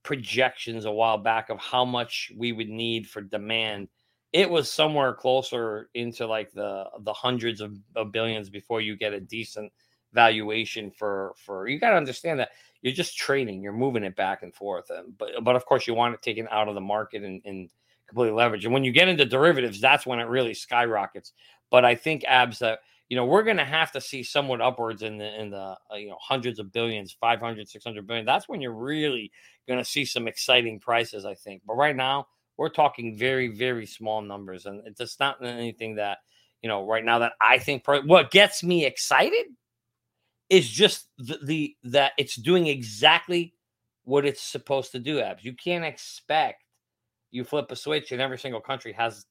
projections a while back of how much we would need for demand, it was somewhere closer into like the, the hundreds of, of billions before you get a decent valuation for, for, you got to understand that you're just trading, you're moving it back and forth. And, but, but of course you want it taken out of the market and, and, completely leverage. And when you get into derivatives, that's when it really skyrockets. But I think, Abs, that, you know, we're going to have to see somewhat upwards in the, in the uh, you know, hundreds of billions, five hundred, six hundred billion. That's when you're really going to see some exciting prices, I think. But right now we're talking very, very small numbers. And it's just not anything that, you know, right now that I think per- what gets me excited is just the, the, that it's doing exactly what it's supposed to do, Abs. You can't expect you flip a switch and every single country has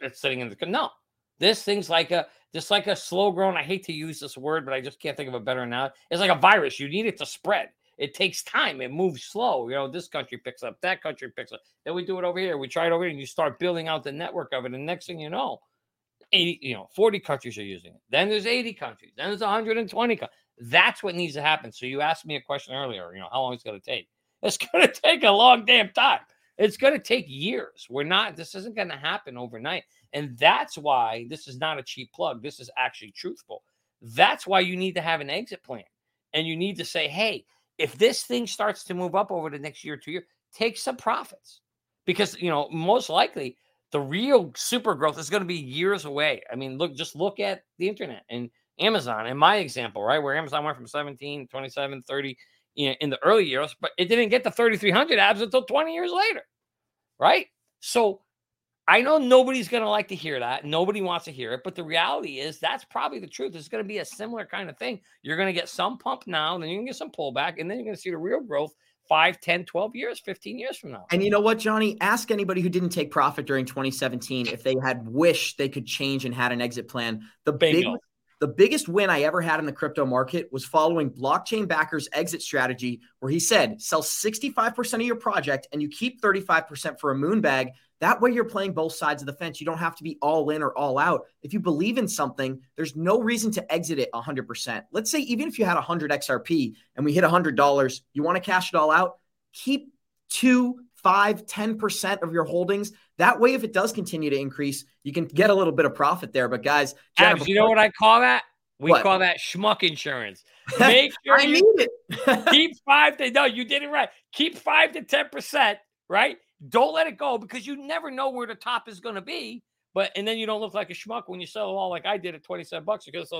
it's sitting in the no. This thing's like a just like a slow grown. I hate to use this word, but I just can't think of a better analogy. It's like a virus. You need it to spread. It takes time. It moves slow. You know, this country picks up, that country picks up. Then we do it over here. We try it over here, and you start building out the network of it. And next thing you know, eighty, you know, forty countries are using it. Then there's eighty countries. Then there's one hundred twenty countries. That's what needs to happen. So you asked me a question earlier. You know, how long it's going to take? It's going to take a long damn time. It's going to take years. We're not, this isn't going to happen overnight. And that's why this is not a cheap plug. This is actually truthful. That's why you need to have an exit plan. And you need to say, hey, if this thing starts to move up over the next year, two years, take some profits. Because, you know, most likely the real super growth is going to be years away. I mean, look, just look at the internet and Amazon. In my example, right, where Amazon went from seventeen, twenty-seven, thirty, you know, in the early years, but it didn't get to thirty-three hundred, Abs, until twenty years later, right? So I know nobody's going to like to hear that. Nobody wants to hear it, but the reality is that's probably the truth. It's going to be a similar kind of thing. You're going to get some pump now, then you're going to get some pullback, and then you're going to see the real growth five, ten, twelve years, fifteen years from now. And you know what, Johnny? Ask anybody who didn't take profit during twenty seventeen if they had wished they could change and had an exit plan. The big... The biggest win I ever had in the crypto market was following Blockchain Backer's exit strategy, where he said, sell sixty-five percent of your project and you keep thirty-five percent for a moon bag. That way you're playing both sides of the fence. You don't have to be all in or all out. If you believe in something, there's no reason to exit it one hundred percent. Let's say even if you had one hundred X R P and we hit one hundred dollars, you want to cash it all out, keep two, five, ten percent of your holdings. That way, if it does continue to increase, you can get a little bit of profit there. But guys, Jenna, Abs, you know what I call that? We what? call that schmuck insurance. Make sure I you need it. keep five to no, you did it right. Keep five to ten percent, right? Don't let it go because you never know where the top is going to be. But and then you don't look like a schmuck when you sell it all, like I did at twenty-seven bucks. Because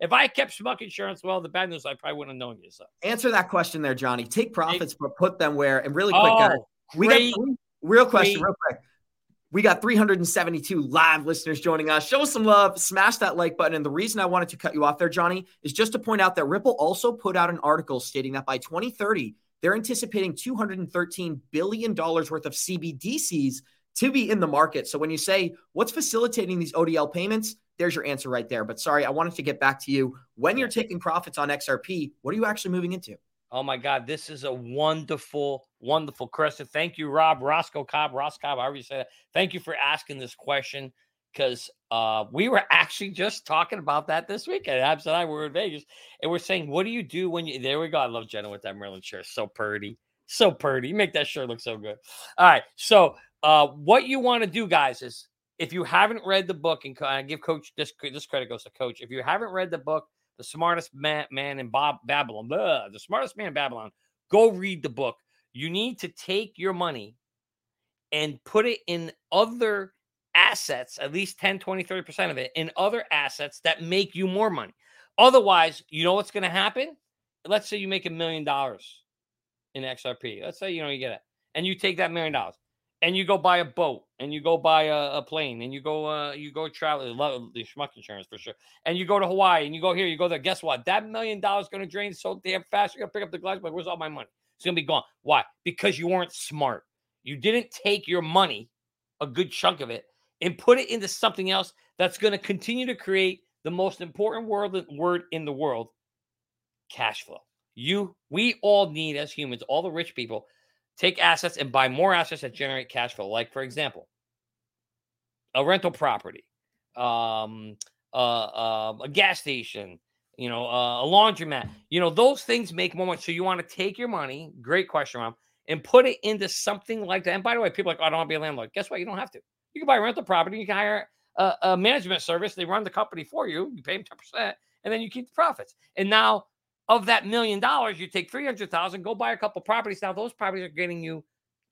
if I kept schmuck insurance, well, the bad news I probably wouldn't have known you. So answer that question there, Johnny. Take profits, Take, but put them where. And really quick, oh, guys, we great, got real question, great. real quick. We got three hundred seventy-two live listeners joining us. Show us some love. Smash that like button. And the reason I wanted to cut you off there, Johnny, is just to point out that Ripple also put out an article stating that by twenty thirty, they're anticipating two hundred thirteen billion dollars worth of C B D Cs to be in the market. So when you say, what's facilitating these O D L payments, there's your answer right there. But sorry, I wanted to get back to you. When you're taking profits on X R P, what are you actually moving into? Oh, my God. This is a wonderful, wonderful question. Thank you, Rob. Roscoe Cobb, Ross Cobb, however you say that. Thank you for asking this question because uh, we were actually just talking about that this weekend. Abs and I were in Vegas, and we're saying, what do you do when you – there we go. I love Jenna with that Merlin shirt. So purty. So purty. You make that shirt look so good. All right. So uh, what you want to do, guys, is if you haven't read the book – and I give Coach – this this credit goes to Coach. If you haven't read the book, The Smartest Man, man in Bob, Babylon, blah, The Smartest Man in Babylon, go read the book. You need to take your money and put it in other assets, at least ten, twenty, thirty percent of it, in other assets that make you more money. Otherwise, you know what's going to happen? Let's say you make a million dollars in X R P. Let's say, you know, you get it. And you take that million dollars and you go buy a boat and you go buy a, a plane and you go uh, you go travel. Love the schmuck insurance for sure. And you go to Hawaii and you go here, you go there. Guess what? That million dollars is going to drain so damn fast. You're going to pick up the glass, but where's all my money? It's going to be gone. Why? Because you weren't smart. You didn't take your money, a good chunk of it, and put it into something else that's going to continue to create the most important word, word in the world, cash flow. You, we all need as humans, all the rich people, take assets and buy more assets that generate cash flow. Like, for example, a rental property, um, uh, uh, a gas station, you know, uh, a laundromat. You know, those things make more money. So you want to take your money, great question, Rob, and put it into something like that. And by the way, people are like, oh, I don't want to be a landlord. Guess what? You don't have to. You can buy a rental property. You can hire a, a management service. They run the company for you. You pay them ten percent, and then you keep the profits. And now, of that million dollars, you take three hundred thousand dollars, go buy a couple properties. Now, those properties are getting you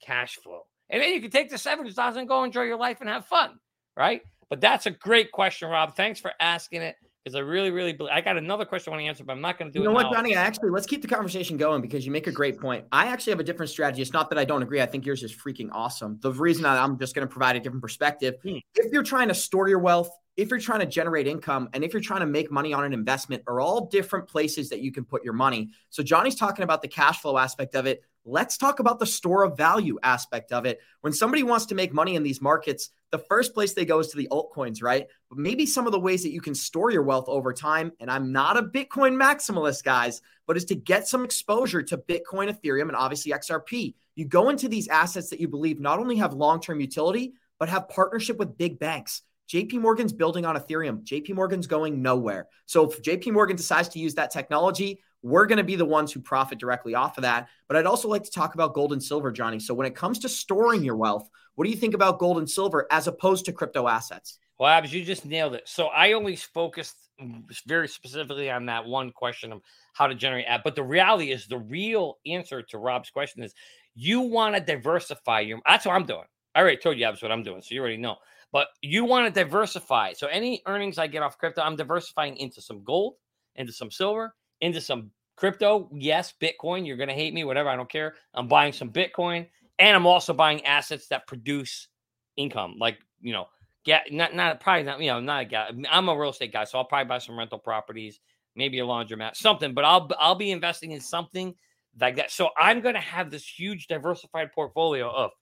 cash flow. And then you can take the seven hundred thousand dollars and go enjoy your life and have fun, right? But that's a great question, Rob. Thanks for asking it because I really, really believe. I got another question I want to answer, but I'm not going to do it. You know what, Johnny? I actually, let's keep the conversation going because you make a great point. I actually have a different strategy. It's not that I don't agree. I think yours is freaking awesome. The reason I, I'm just going to provide a different perspective. Hmm. If you're trying to store your wealth, if you're trying to generate income, and if you're trying to make money on an investment, are all different places that you can put your money. So Johnny's talking about the cash flow aspect of it. Let's talk about the store of value aspect of it. When somebody wants to make money in these markets, the first place they go is to the altcoins, right? But maybe some of the ways that you can store your wealth over time, and I'm not a Bitcoin maximalist, guys, but is to get some exposure to Bitcoin, Ethereum, and obviously X R P. You go into these assets that you believe not only have long-term utility, but have partnership with big banks. J P Morgan's building on Ethereum. J P Morgan's going nowhere. So if J P Morgan decides to use that technology, we're going to be the ones who profit directly off of that. But I'd also like to talk about gold and silver, Johnny. So when it comes to storing your wealth, what do you think about gold and silver as opposed to crypto assets? Well, Abs, you just nailed it. So I always focused very specifically on that one question of how to generate app. But the reality is the real answer to Rob's question is you want to diversify your – that's what I'm doing. I already told you, Abs, what I'm doing, so you already know. But you want to diversify. So any earnings I get off crypto, I'm diversifying into some gold, into some silver, into some crypto. Yes, Bitcoin. You're going to hate me, whatever. I don't care. I'm buying some Bitcoin. And I'm also buying assets that produce income. Like, you know, get, not not probably not, you know, not a guy. I'm a real estate guy, so I'll probably buy some rental properties, maybe a laundromat, something. But I'll I'll be investing in something like that. So I'm going to have this huge diversified portfolio of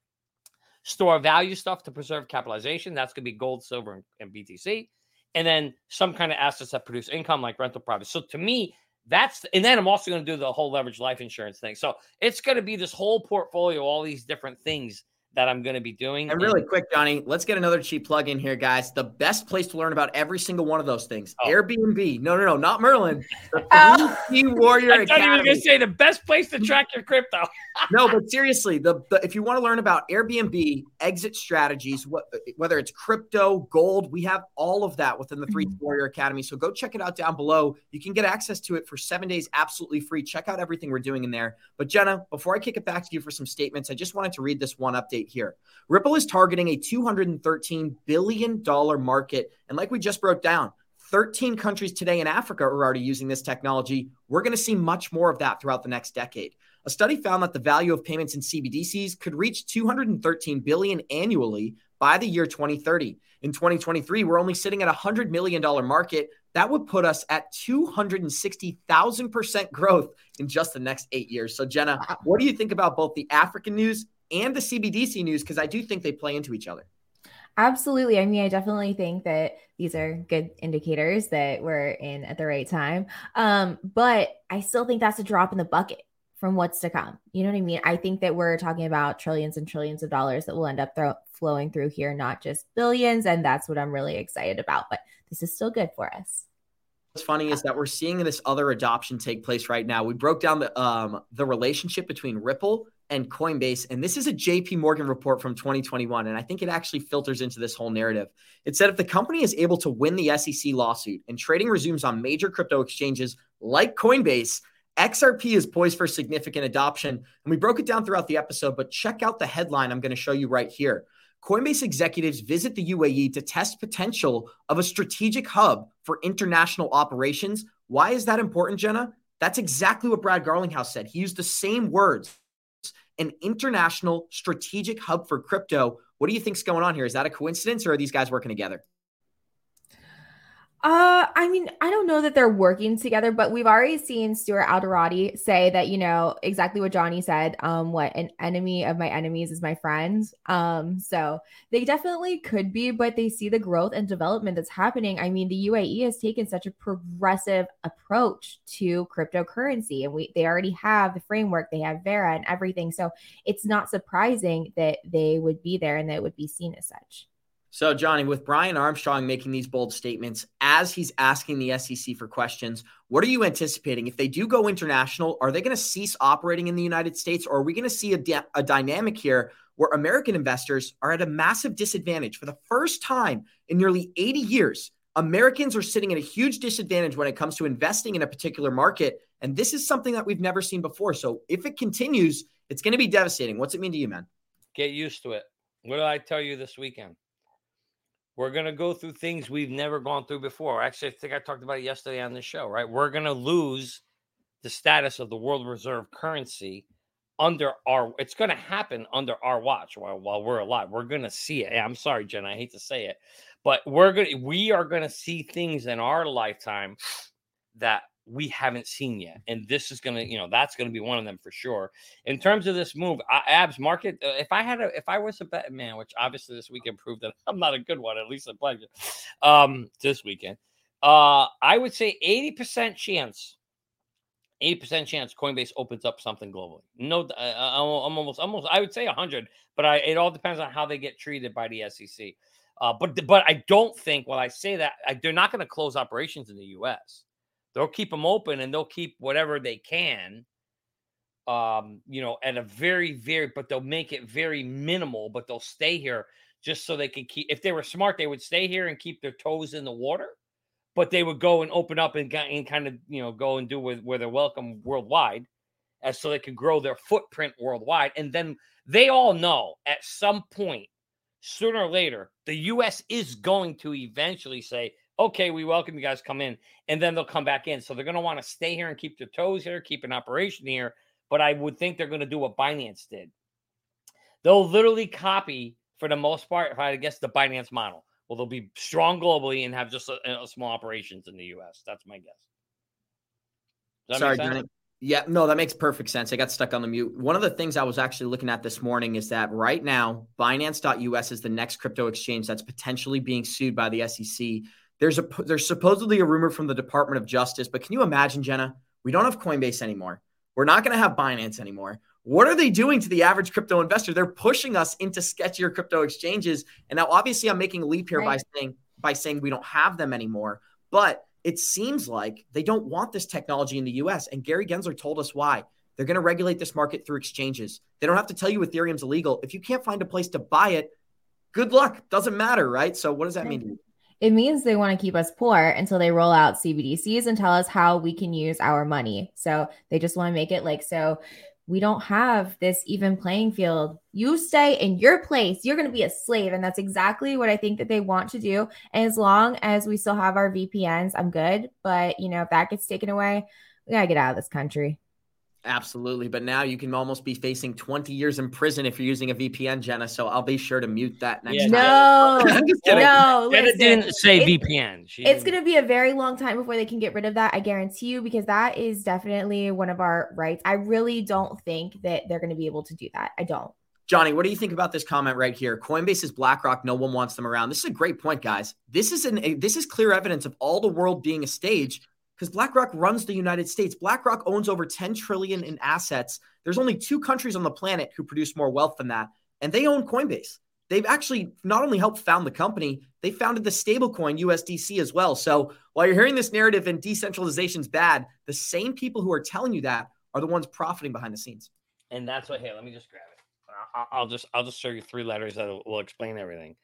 store value stuff to preserve capitalization. That's going to be gold, silver, and B T C. and then some kind of assets that produce income like rental properties. So to me, that's, and then I'm also going to do the whole leveraged life insurance thing. So it's going to be this whole portfolio, all these different things that I'm going to be doing. And really quick, Johnny, let's get another cheap plug in here, guys. The best place to learn about every single one of those things. Oh. Airbnb. No, no, no, not Merlin. The three T Warrior Academy. I thought you were going to say the best place to track your crypto. No, but seriously, the, the if you want to learn about Airbnb, exit strategies, what, whether it's crypto, gold, we have all of that within the three T Warrior Academy. So go check it out down below. You can get access to it for seven days absolutely free. Check out everything we're doing in there. But Jenna, before I kick it back to you for some statements, I just wanted to read this one update here. Ripple is targeting a two hundred thirteen billion dollars market. And like we just broke down, thirteen countries today in Africa are already using this technology. We're going to see much more of that throughout the next decade. A study found that the value of payments in C B D Cs could reach two hundred thirteen billion dollars annually by the year twenty thirty. In twenty twenty-three, we're only sitting at a one hundred million dollars market. That would put us at two hundred sixty thousand percent growth in just the next eight years. So Jenna, what do you think about both the African news and the C B D C news, because I do think they play into each other? Absolutely. I mean, I definitely think that these are good indicators that we're in at the right time. Um, but I still think that's a drop in the bucket from what's to come. You know what I mean? I think that we're talking about trillions and trillions of dollars that will end up thro- flowing through here, not just billions. And that's what I'm really excited about. But this is still good for us. What's funny is that we're seeing this other adoption take place right now. We broke down the um, the relationship between Ripple and Coinbase. And this is a J P Morgan report from twenty twenty-one. And I think it actually filters into this whole narrative. It said if the company is able to win the S E C lawsuit and trading resumes on major crypto exchanges like Coinbase, X R P is poised for significant adoption. And we broke it down throughout the episode, but check out the headline I'm going to show you right here. Coinbase executives visit the U A E to test potential of a strategic hub for international operations. Why is that important, Jenna? That's exactly what Brad Garlinghouse said. He used the same words. An international strategic hub for crypto. What do you think's going on here? Is that a coincidence or are these guys working together? Uh, I mean, I don't know that they're working together, but we've already seen Stuart Alderati say that, you know, exactly what Johnny said, um, what an enemy of my enemies is my friend. Um, so they definitely could be, but they see the growth and development that's happening. I mean, the U A E has taken such a progressive approach to cryptocurrency and we, they already have the framework, they have Vera and everything. So it's not surprising that they would be there and that it would be seen as such. So, Johnny, with Brian Armstrong making these bold statements as he's asking the S E C for questions, what are you anticipating? If they do go international, are they going to cease operating in the United States? Or are we going to see a, di- a dynamic here where American investors are at a massive disadvantage? For the first time in nearly eighty years, Americans are sitting at a huge disadvantage when it comes to investing in a particular market. And this is something that we've never seen before. So if it continues, it's going to be devastating. What's it mean to you, man? Get used to it. What did I tell you this weekend? We're going to go through things we've never gone through before. Actually, I think I talked about it yesterday on the show, right? We're going to lose the status of the world reserve currency under our, it's going to happen under our watch while, while we're alive. We're going to see it. I'm sorry, Jen, I hate to say it, but we're going to, we are going to see things in our lifetime that we haven't seen yet. And this is going to, you know, that's going to be one of them for sure. In terms of this move, uh, abs market, uh, if I had a, if I was a bet man, which obviously this weekend proved that I'm not a good one, at least I'm playing it, um, this weekend, uh, I would say eighty percent chance, eighty percent chance Coinbase opens up something globally. No, I, I'm almost, almost, I would say one hundred, but I, it all depends on how they get treated by the S E C. Uh, but, but I don't think, when I say that, I, they're not going to close operations in the U S They'll keep them open and they'll keep whatever they can, um, you know, at a very, very, but they'll make it very minimal, but they'll stay here just so they can keep, if they were smart, they would stay here and keep their toes in the water, but they would go and open up and, and kind of, you know, go and do with where they're welcome worldwide as so they can grow their footprint worldwide. And then they all know at some point, sooner or later, the U S is going to eventually say, okay, we welcome you guys, come in, and then they'll come back in. So they're going to want to stay here and keep their toes here, keep an operation here. But I would think they're going to do what Binance did. They'll literally copy, for the most part, if I had to guess, the Binance model. Well, they'll be strong globally and have just a, a small operations in the U S. That's my guess. Does that Sorry, make sense? Johnny. Yeah, no, that makes perfect sense. I got stuck on the mute. One of the things I was actually looking at this morning is that right now, Binance dot U S is the next crypto exchange that's potentially being sued by the S E C. There's a there's supposedly a rumor from the Department of Justice, but can you imagine, Jenna? We don't have Coinbase anymore. We're not going to have Binance anymore. What are they doing to the average crypto investor? They're pushing us into sketchier crypto exchanges. And now, obviously, I'm making a leap here right. by saying by saying we don't have them anymore. But it seems like they don't want this technology in the U S. And Gary Gensler told us why. They're going to regulate this market through exchanges. They don't have to tell you Ethereum's illegal. If you can't find a place to buy it, good luck. Doesn't matter, right? So what does that mean? It means they want to keep us poor until they roll out C B D Cs and tell us how we can use our money. So they just want to make it like, so we don't have this even playing field. You stay in your place. You're going to be a slave. And that's exactly what I think that they want to do. And as long as we still have our V P Ns, I'm good. But, you know, if that gets taken away, we got to get out of this country. Absolutely. But now you can almost be facing twenty years in prison if you're using a V P N, Jenna. So I'll be sure to mute that next yeah, time. No, no. Jenna didn't say it, V P N. She it's going to be a very long time before they can get rid of that. I guarantee you, because that is definitely one of our rights. I really don't think that they're going to be able to do that. I don't. Johnny, what do you think about this comment right here? Coinbase is BlackRock. No one wants them around. This is a great point, guys. This is an a, this is clear evidence of all the world being a stage. Because BlackRock runs the United States. BlackRock owns over ten trillion dollars in assets. There's only two countries on the planet who produce more wealth than that, and they own Coinbase. They've actually not only helped found the company, they founded the stablecoin U S D C as well. So while you're hearing this narrative and decentralization's bad, the same people who are telling you that are the ones profiting behind the scenes. And that's what. Hey, let me just grab it. I'll just I'll just show you three letters that will explain everything.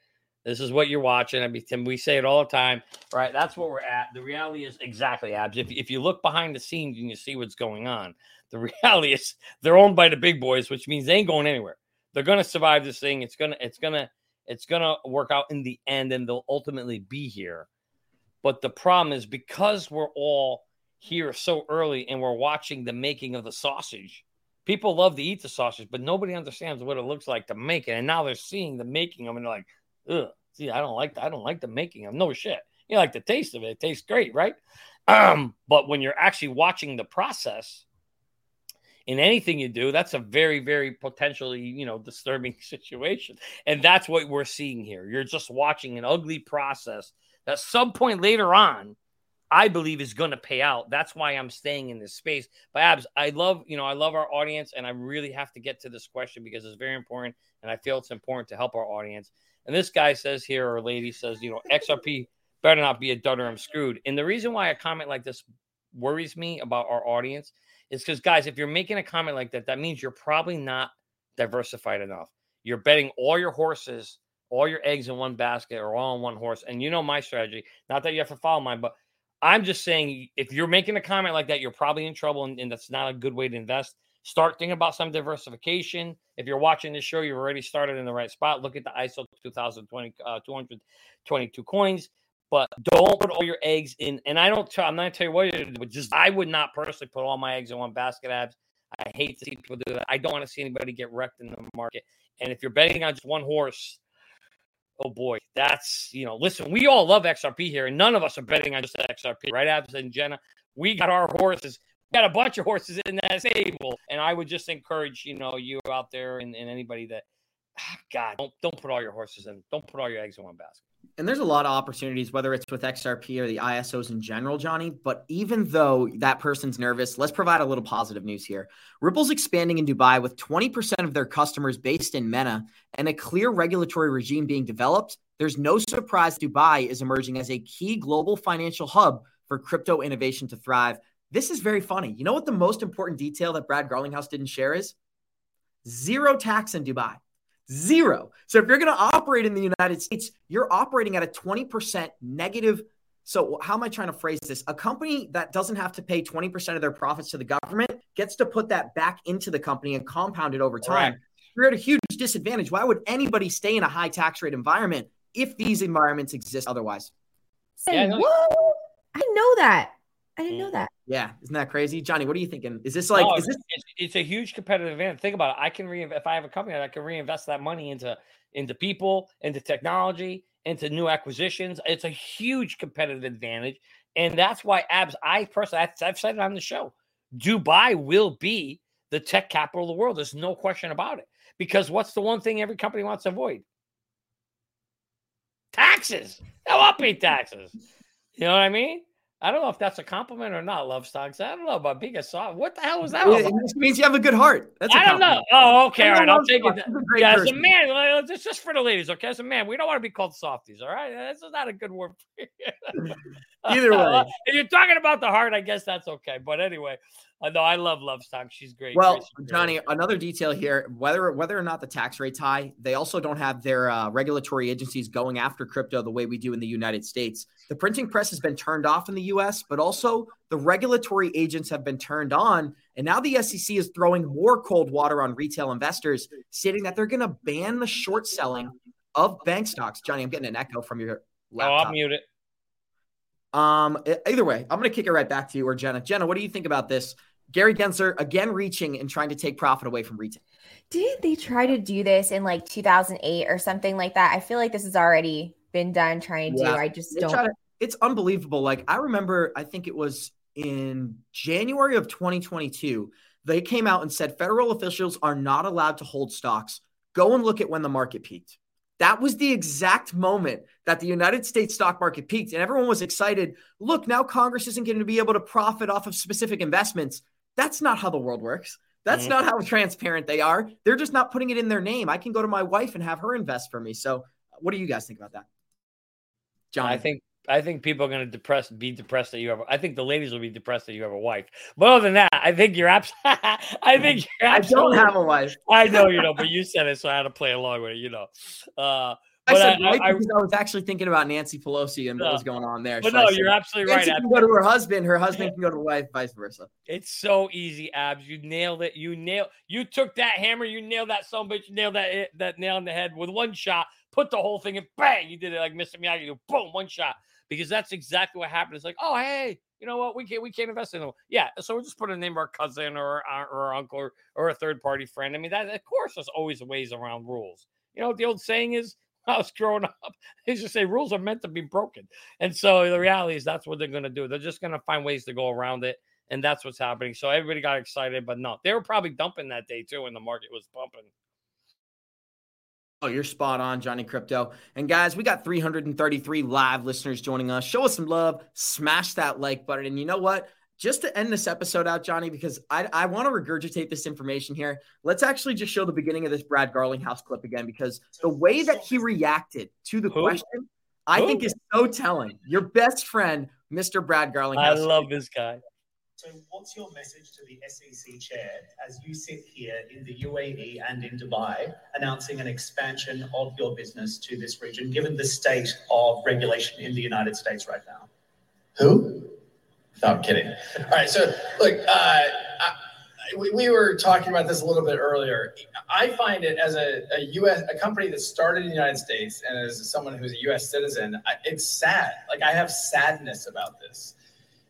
This is what you're watching. I mean, Tim, we say it all the time, right? That's what we're at. The reality is exactly, Abs. If, if you look behind the scenes and you see what's going on, the reality is they're owned by the big boys, which means they ain't going anywhere. They're going to survive this thing. It's going to, it's going to, it's going to work out in the end, and they'll ultimately be here. But the problem is because we're all here so early and we're watching the making of the sausage, people love to eat the sausage, but nobody understands what it looks like to make it. And now they're seeing the making of it and they're like, ugh, see, I don't like that. I don't like the making of no shit. You like the taste of it. It tastes great, right? Um, but when you're actually watching the process in anything you do, that's a very, very potentially, you know, disturbing situation. And that's what we're seeing here. You're just watching an ugly process that some point later on, I believe is going to pay out. That's why I'm staying in this space. But Abs, I love, you know, I love our audience, and I really have to get to this question because it's very important. And I feel it's important to help our audience. And this guy says here, or lady says, you know, X R P better not be a dud or I'm screwed. And the reason why a comment like this worries me about our audience is because, guys, if you're making a comment like that, that means you're probably not diversified enough. You're betting all your horses, all your eggs in one basket or all on one horse. And you know my strategy. Not that you have to follow mine, but I'm just saying if you're making a comment like that, you're probably in trouble, and, and that's not a good way to invest. Start thinking about some diversification. If you're watching this show, you've already started in the right spot. Look at the I S O two thousand twenty, uh, two hundred twenty-two coins, but don't put all your eggs in. And I don't tell, I'm not going to tell you what you do, but just I would not personally put all my eggs in one basket, Abs. I hate to see people do that. I don't want to see anybody get wrecked in the market. And if you're betting on just one horse, oh boy, that's, you know, listen, we all love X R P here, and none of us are betting on just X R P, right, Abs and Jenna? We got our horses. Got a bunch of horses in that stable, and I would just encourage, you know, you out there and, and anybody that, ah, God, don't don't put all your horses in, don't put all your eggs in one basket. And there's a lot of opportunities, whether it's with X R P or the I S Os in general, Johnny. But even though that person's nervous, let's provide a little positive news here. Ripple's expanding in Dubai with twenty percent of their customers based in MENA and a clear regulatory regime being developed. There's no surprise Dubai is emerging as a key global financial hub for crypto innovation to thrive. This is very funny. You know what the most important detail that Brad Garlinghouse didn't share is? Zero tax in Dubai. Zero. So if you're going to operate in the United States, you're operating at a twenty percent negative. So how am I trying to phrase this? A company that doesn't have to pay twenty percent of their profits to the government gets to put that back into the company and compound it over time. Right. You're at a huge disadvantage. Why would anybody stay in a high tax rate environment if these environments exist otherwise? Say, yeah, I know. Whoa! I know that. I didn't know that. Yeah. Isn't that crazy? Johnny, what are you thinking? Is this like, no, is this? It's, it's a huge competitive advantage. Think about it. I can reinvest. If I have a company, I can reinvest that money into, into people, into technology, into new acquisitions. It's a huge competitive advantage. And that's why Abs, I personally, I've said it on the show, Dubai will be the tech capital of the world. There's no question about it, because what's the one thing every company wants to avoid? Taxes. They'll update taxes. You know what I mean? I don't know if that's a compliment or not, Love Stocks. I don't know about being a soft. What the hell was that? It just means you have a good heart. That's a I don't know. Oh, okay. All right. I'll take it. Yeah, as a man, it's just for the ladies, okay? As a man, we don't want to be called softies, all right? This is not a good word. Either way. If you're talking about the heart, I guess that's okay. But anyway, uh, no, I love Love Stocks. She's great. Well, great. Johnny, another detail here, whether whether or not the tax rate's high, they also don't have their uh, regulatory agencies going after crypto the way we do in the United States. The printing press has been turned off in the U S, but also the regulatory agents have been turned on. And now the S E C is throwing more cold water on retail investors, stating that they're going to ban the short selling of bank stocks. Johnny, I'm getting an echo from your laptop. Oh, I'll mute it. Um, either way, I'm going to kick it right back to you or Jenna. Jenna, what do you think about this? Gary Gensler again reaching and trying to take profit away from retail. Didn't they try to do this in like two thousand eight or something like that? I feel like this has already been done trying to. Yeah. I just they don't. Try to- It's unbelievable. Like I remember, I think it was in January of twenty twenty-two, they came out and said federal officials are not allowed to hold stocks. Go and look at when the market peaked. That was the exact moment that the United States stock market peaked and everyone was excited. Look, now Congress isn't going to be able to profit off of specific investments. That's not how the world works. That's mm-hmm. not how transparent they are. They're just not putting it in their name. I can go to my wife and have her invest for me. So what do you guys think about that? John, I think, I think people are going to depressed, be depressed that you have. I think the ladies will be depressed that you have a wife. But other than that, I think you're absolutely. I think you're absolutely. I don't have a wife. I know you know, but you said it, so I had to play along with it. You know, uh, but I, said I, I, I was actually thinking about Nancy Pelosi and uh, what was going on there. But so no, said, you're absolutely Nancy right. Nancy can go to her husband. Her husband can go to her wife, vice versa. It's so easy, Abs. You nailed it. You nailed. You took that hammer. You nailed that son of a bitch. You nailed that that nail in the head with one shot. Put the whole thing in, bang, you did it like Mister Miyagi, you boom, one shot. Because that's exactly what happened. It's like, oh, hey, you know what? We can't we can't invest in them. Yeah, so we'll just put a name of our cousin or our, or our uncle or, or a third-party friend. I mean, that of course there's always ways around rules. You know what the old saying is? When I was growing up, they used to say rules are meant to be broken. And so the reality is that's what they're going to do. They're just going to find ways to go around it, and that's what's happening. So everybody got excited, but no. They were probably dumping that day, too, when the market was pumping. Oh, you're spot on, Johnny Crypto. And guys, we got three hundred thirty-three live listeners joining us. Show us some love. Smash that like button. And you know what? Just to end this episode out, Johnny, because I, I want to regurgitate this information here. Let's actually just show the beginning of this Brad Garlinghouse clip again, because the way that he reacted to the Who? question, I Who? think is so telling. Your best friend, Mister Brad Garlinghouse. I love this guy. So what's your message to the S E C chair as you sit here in the U A E and in Dubai announcing an expansion of your business to this region, given the state of regulation in the United States right now? Who? No, I'm kidding. All right. So, look, uh, I, we, we were talking about this a little bit earlier. I find it as a, a U S a company that started in the United States and as someone who's a U S citizen, I, it's sad. Like, I have sadness about this.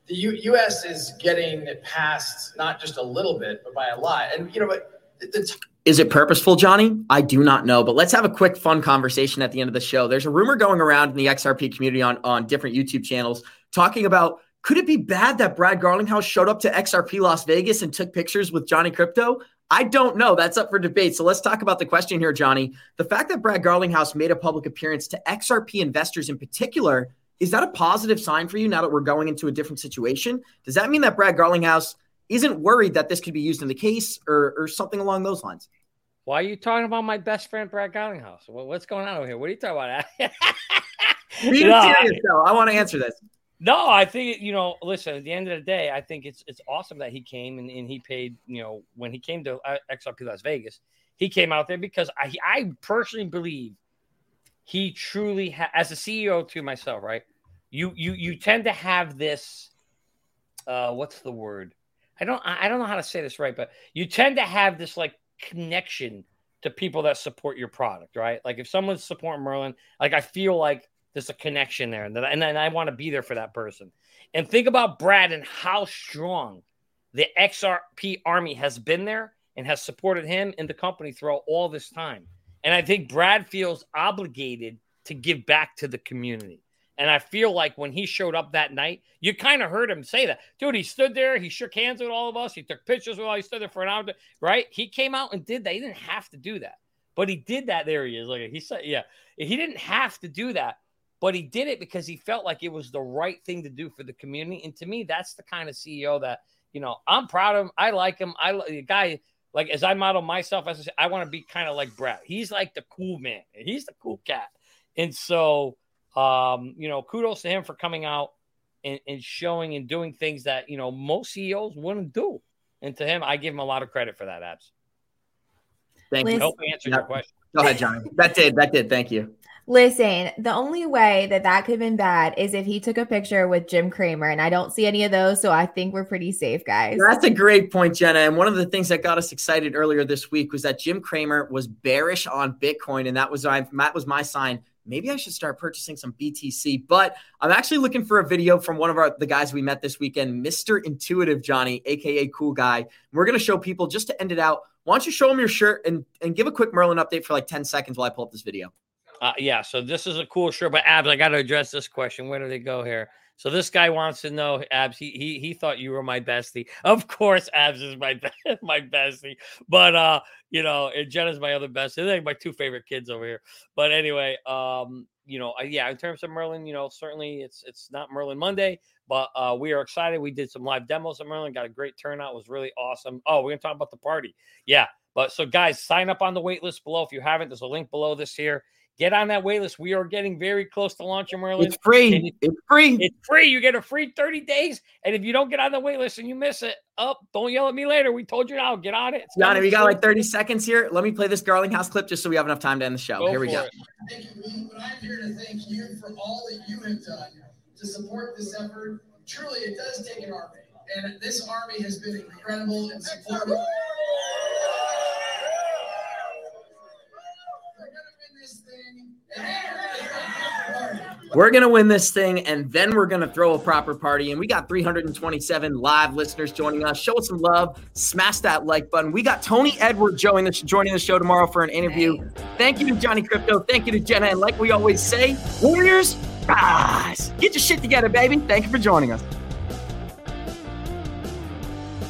The U- U.S. is getting passed not just a little bit, but by a lot. And, you know, but it's... Is it purposeful, Johnny? I do not know. But let's have a quick, fun conversation at the end of the show. There's a rumor going around in the X R P community on, on different YouTube channels talking about, could it be bad that Brad Garlinghouse showed up to X R P Las Vegas and took pictures with Johnny Crypto? I don't know. That's up for debate. So let's talk about the question here, Johnny. The fact that Brad Garlinghouse made a public appearance to X R P investors in particular, is that a positive sign for you now that we're going into a different situation? Does that mean that Brad Garlinghouse isn't worried that this could be used in the case or, or something along those lines? Why are you talking about my best friend, Brad Garlinghouse? What's going on over here? What are you talking about? Be no, serious, though. I want to answer this. No, I think, you know, listen, at the end of the day, I think it's it's awesome that he came and, and he paid, you know, when he came to X R P Las Vegas, he came out there because I, I personally believe he truly, ha- as a C E O to myself, right? You you you tend to have this. Uh, what's the word? I don't I don't know how to say this right, but you tend to have this like connection to people that support your product, right? Like if someone's supporting Merlin, like I feel like there's a connection there, and that, and, and I want to be there for that person. And think about Brad and how strong the X R P army has been there and has supported him and the company throughout all this time. And I think Brad feels obligated to give back to the community. And I feel like when he showed up that night, you kind of heard him say that. Dude, he stood there. He shook hands with all of us. He took pictures with all. He stood there for an hour, right? He came out and did that. He didn't have to do that. But he did that. There he is. Like he said, yeah. He didn't have to do that. But he did it because he felt like it was the right thing to do for the community. And to me, that's the kind of C E O that, you know, I'm proud of him. I like him. I like the guy. Like, as I model myself, as I say, I want to be kind of like Brad. He's like the cool man. He's the cool cat. And so, um, you know, kudos to him for coming out and, and showing and doing things that, you know, most C E Os wouldn't do. And to him, I give him a lot of credit for that, Abs. Thank Liz- you. I hope I answered yeah. your question. Go ahead, Johnny. That did. That did. Thank you. Listen, the only way that that could have been bad is if he took a picture with Jim Cramer, and I don't see any of those, so I think we're pretty safe, guys. That's a great point, Jenna. And one of the things that got us excited earlier this week was that Jim Cramer was bearish on Bitcoin, and that was that was my sign. Maybe I should start purchasing some B T C. But I'm actually looking for a video from one of our the guys we met this weekend, Mister Intuitive Johnny, a k a. Cool Guy. We're going to show people, just to end it out, why don't you show them your shirt and, and give a quick Merlin update for like ten seconds while I pull up this video. Uh, yeah, so this is a cool shirt, but Abs, I got to address this question. Where do they go here? So this guy wants to know, Abs, he he he thought you were my bestie. Of course, Abs is my my bestie, but uh, you know, and Jenna's my other bestie. They're like my two favorite kids over here. But anyway, um, you know, uh, yeah, in terms of Merlin, you know, certainly it's it's not Merlin Monday, but uh, we are excited. We did some live demos at Merlin, got a great turnout, it was really awesome. Oh, we're gonna talk about the party, yeah. But so guys, sign up on the wait list below if you haven't. There's a link below this here. Get on that wait list. We are getting very close to launching, Merlin. It's free. It, it's free. It's free. You get a free thirty days. And if you don't get on the wait list and you miss it, up, oh, don't yell at me later. We told you now. Get on it. Johnny, we got like thirty seconds here. Let me play this Garlinghouse clip just so we have enough time to end the show. Go here we go. It. Thank you, Merlin. But I'm here to thank you for all that you have done to support this effort. Truly, it does take an army. And this army has been incredible and supportive. We're going to win this thing, and then we're going to throw a proper party. And we got three hundred twenty-seven live listeners joining us. Show us some love. Smash that like button. We got Tony Edward joining the, joining the show tomorrow for an interview. Thank you to Johnny Krypto. Thank you to Jenna. And like we always say, Warriors, rise. Get your shit together, baby. Thank you for joining us.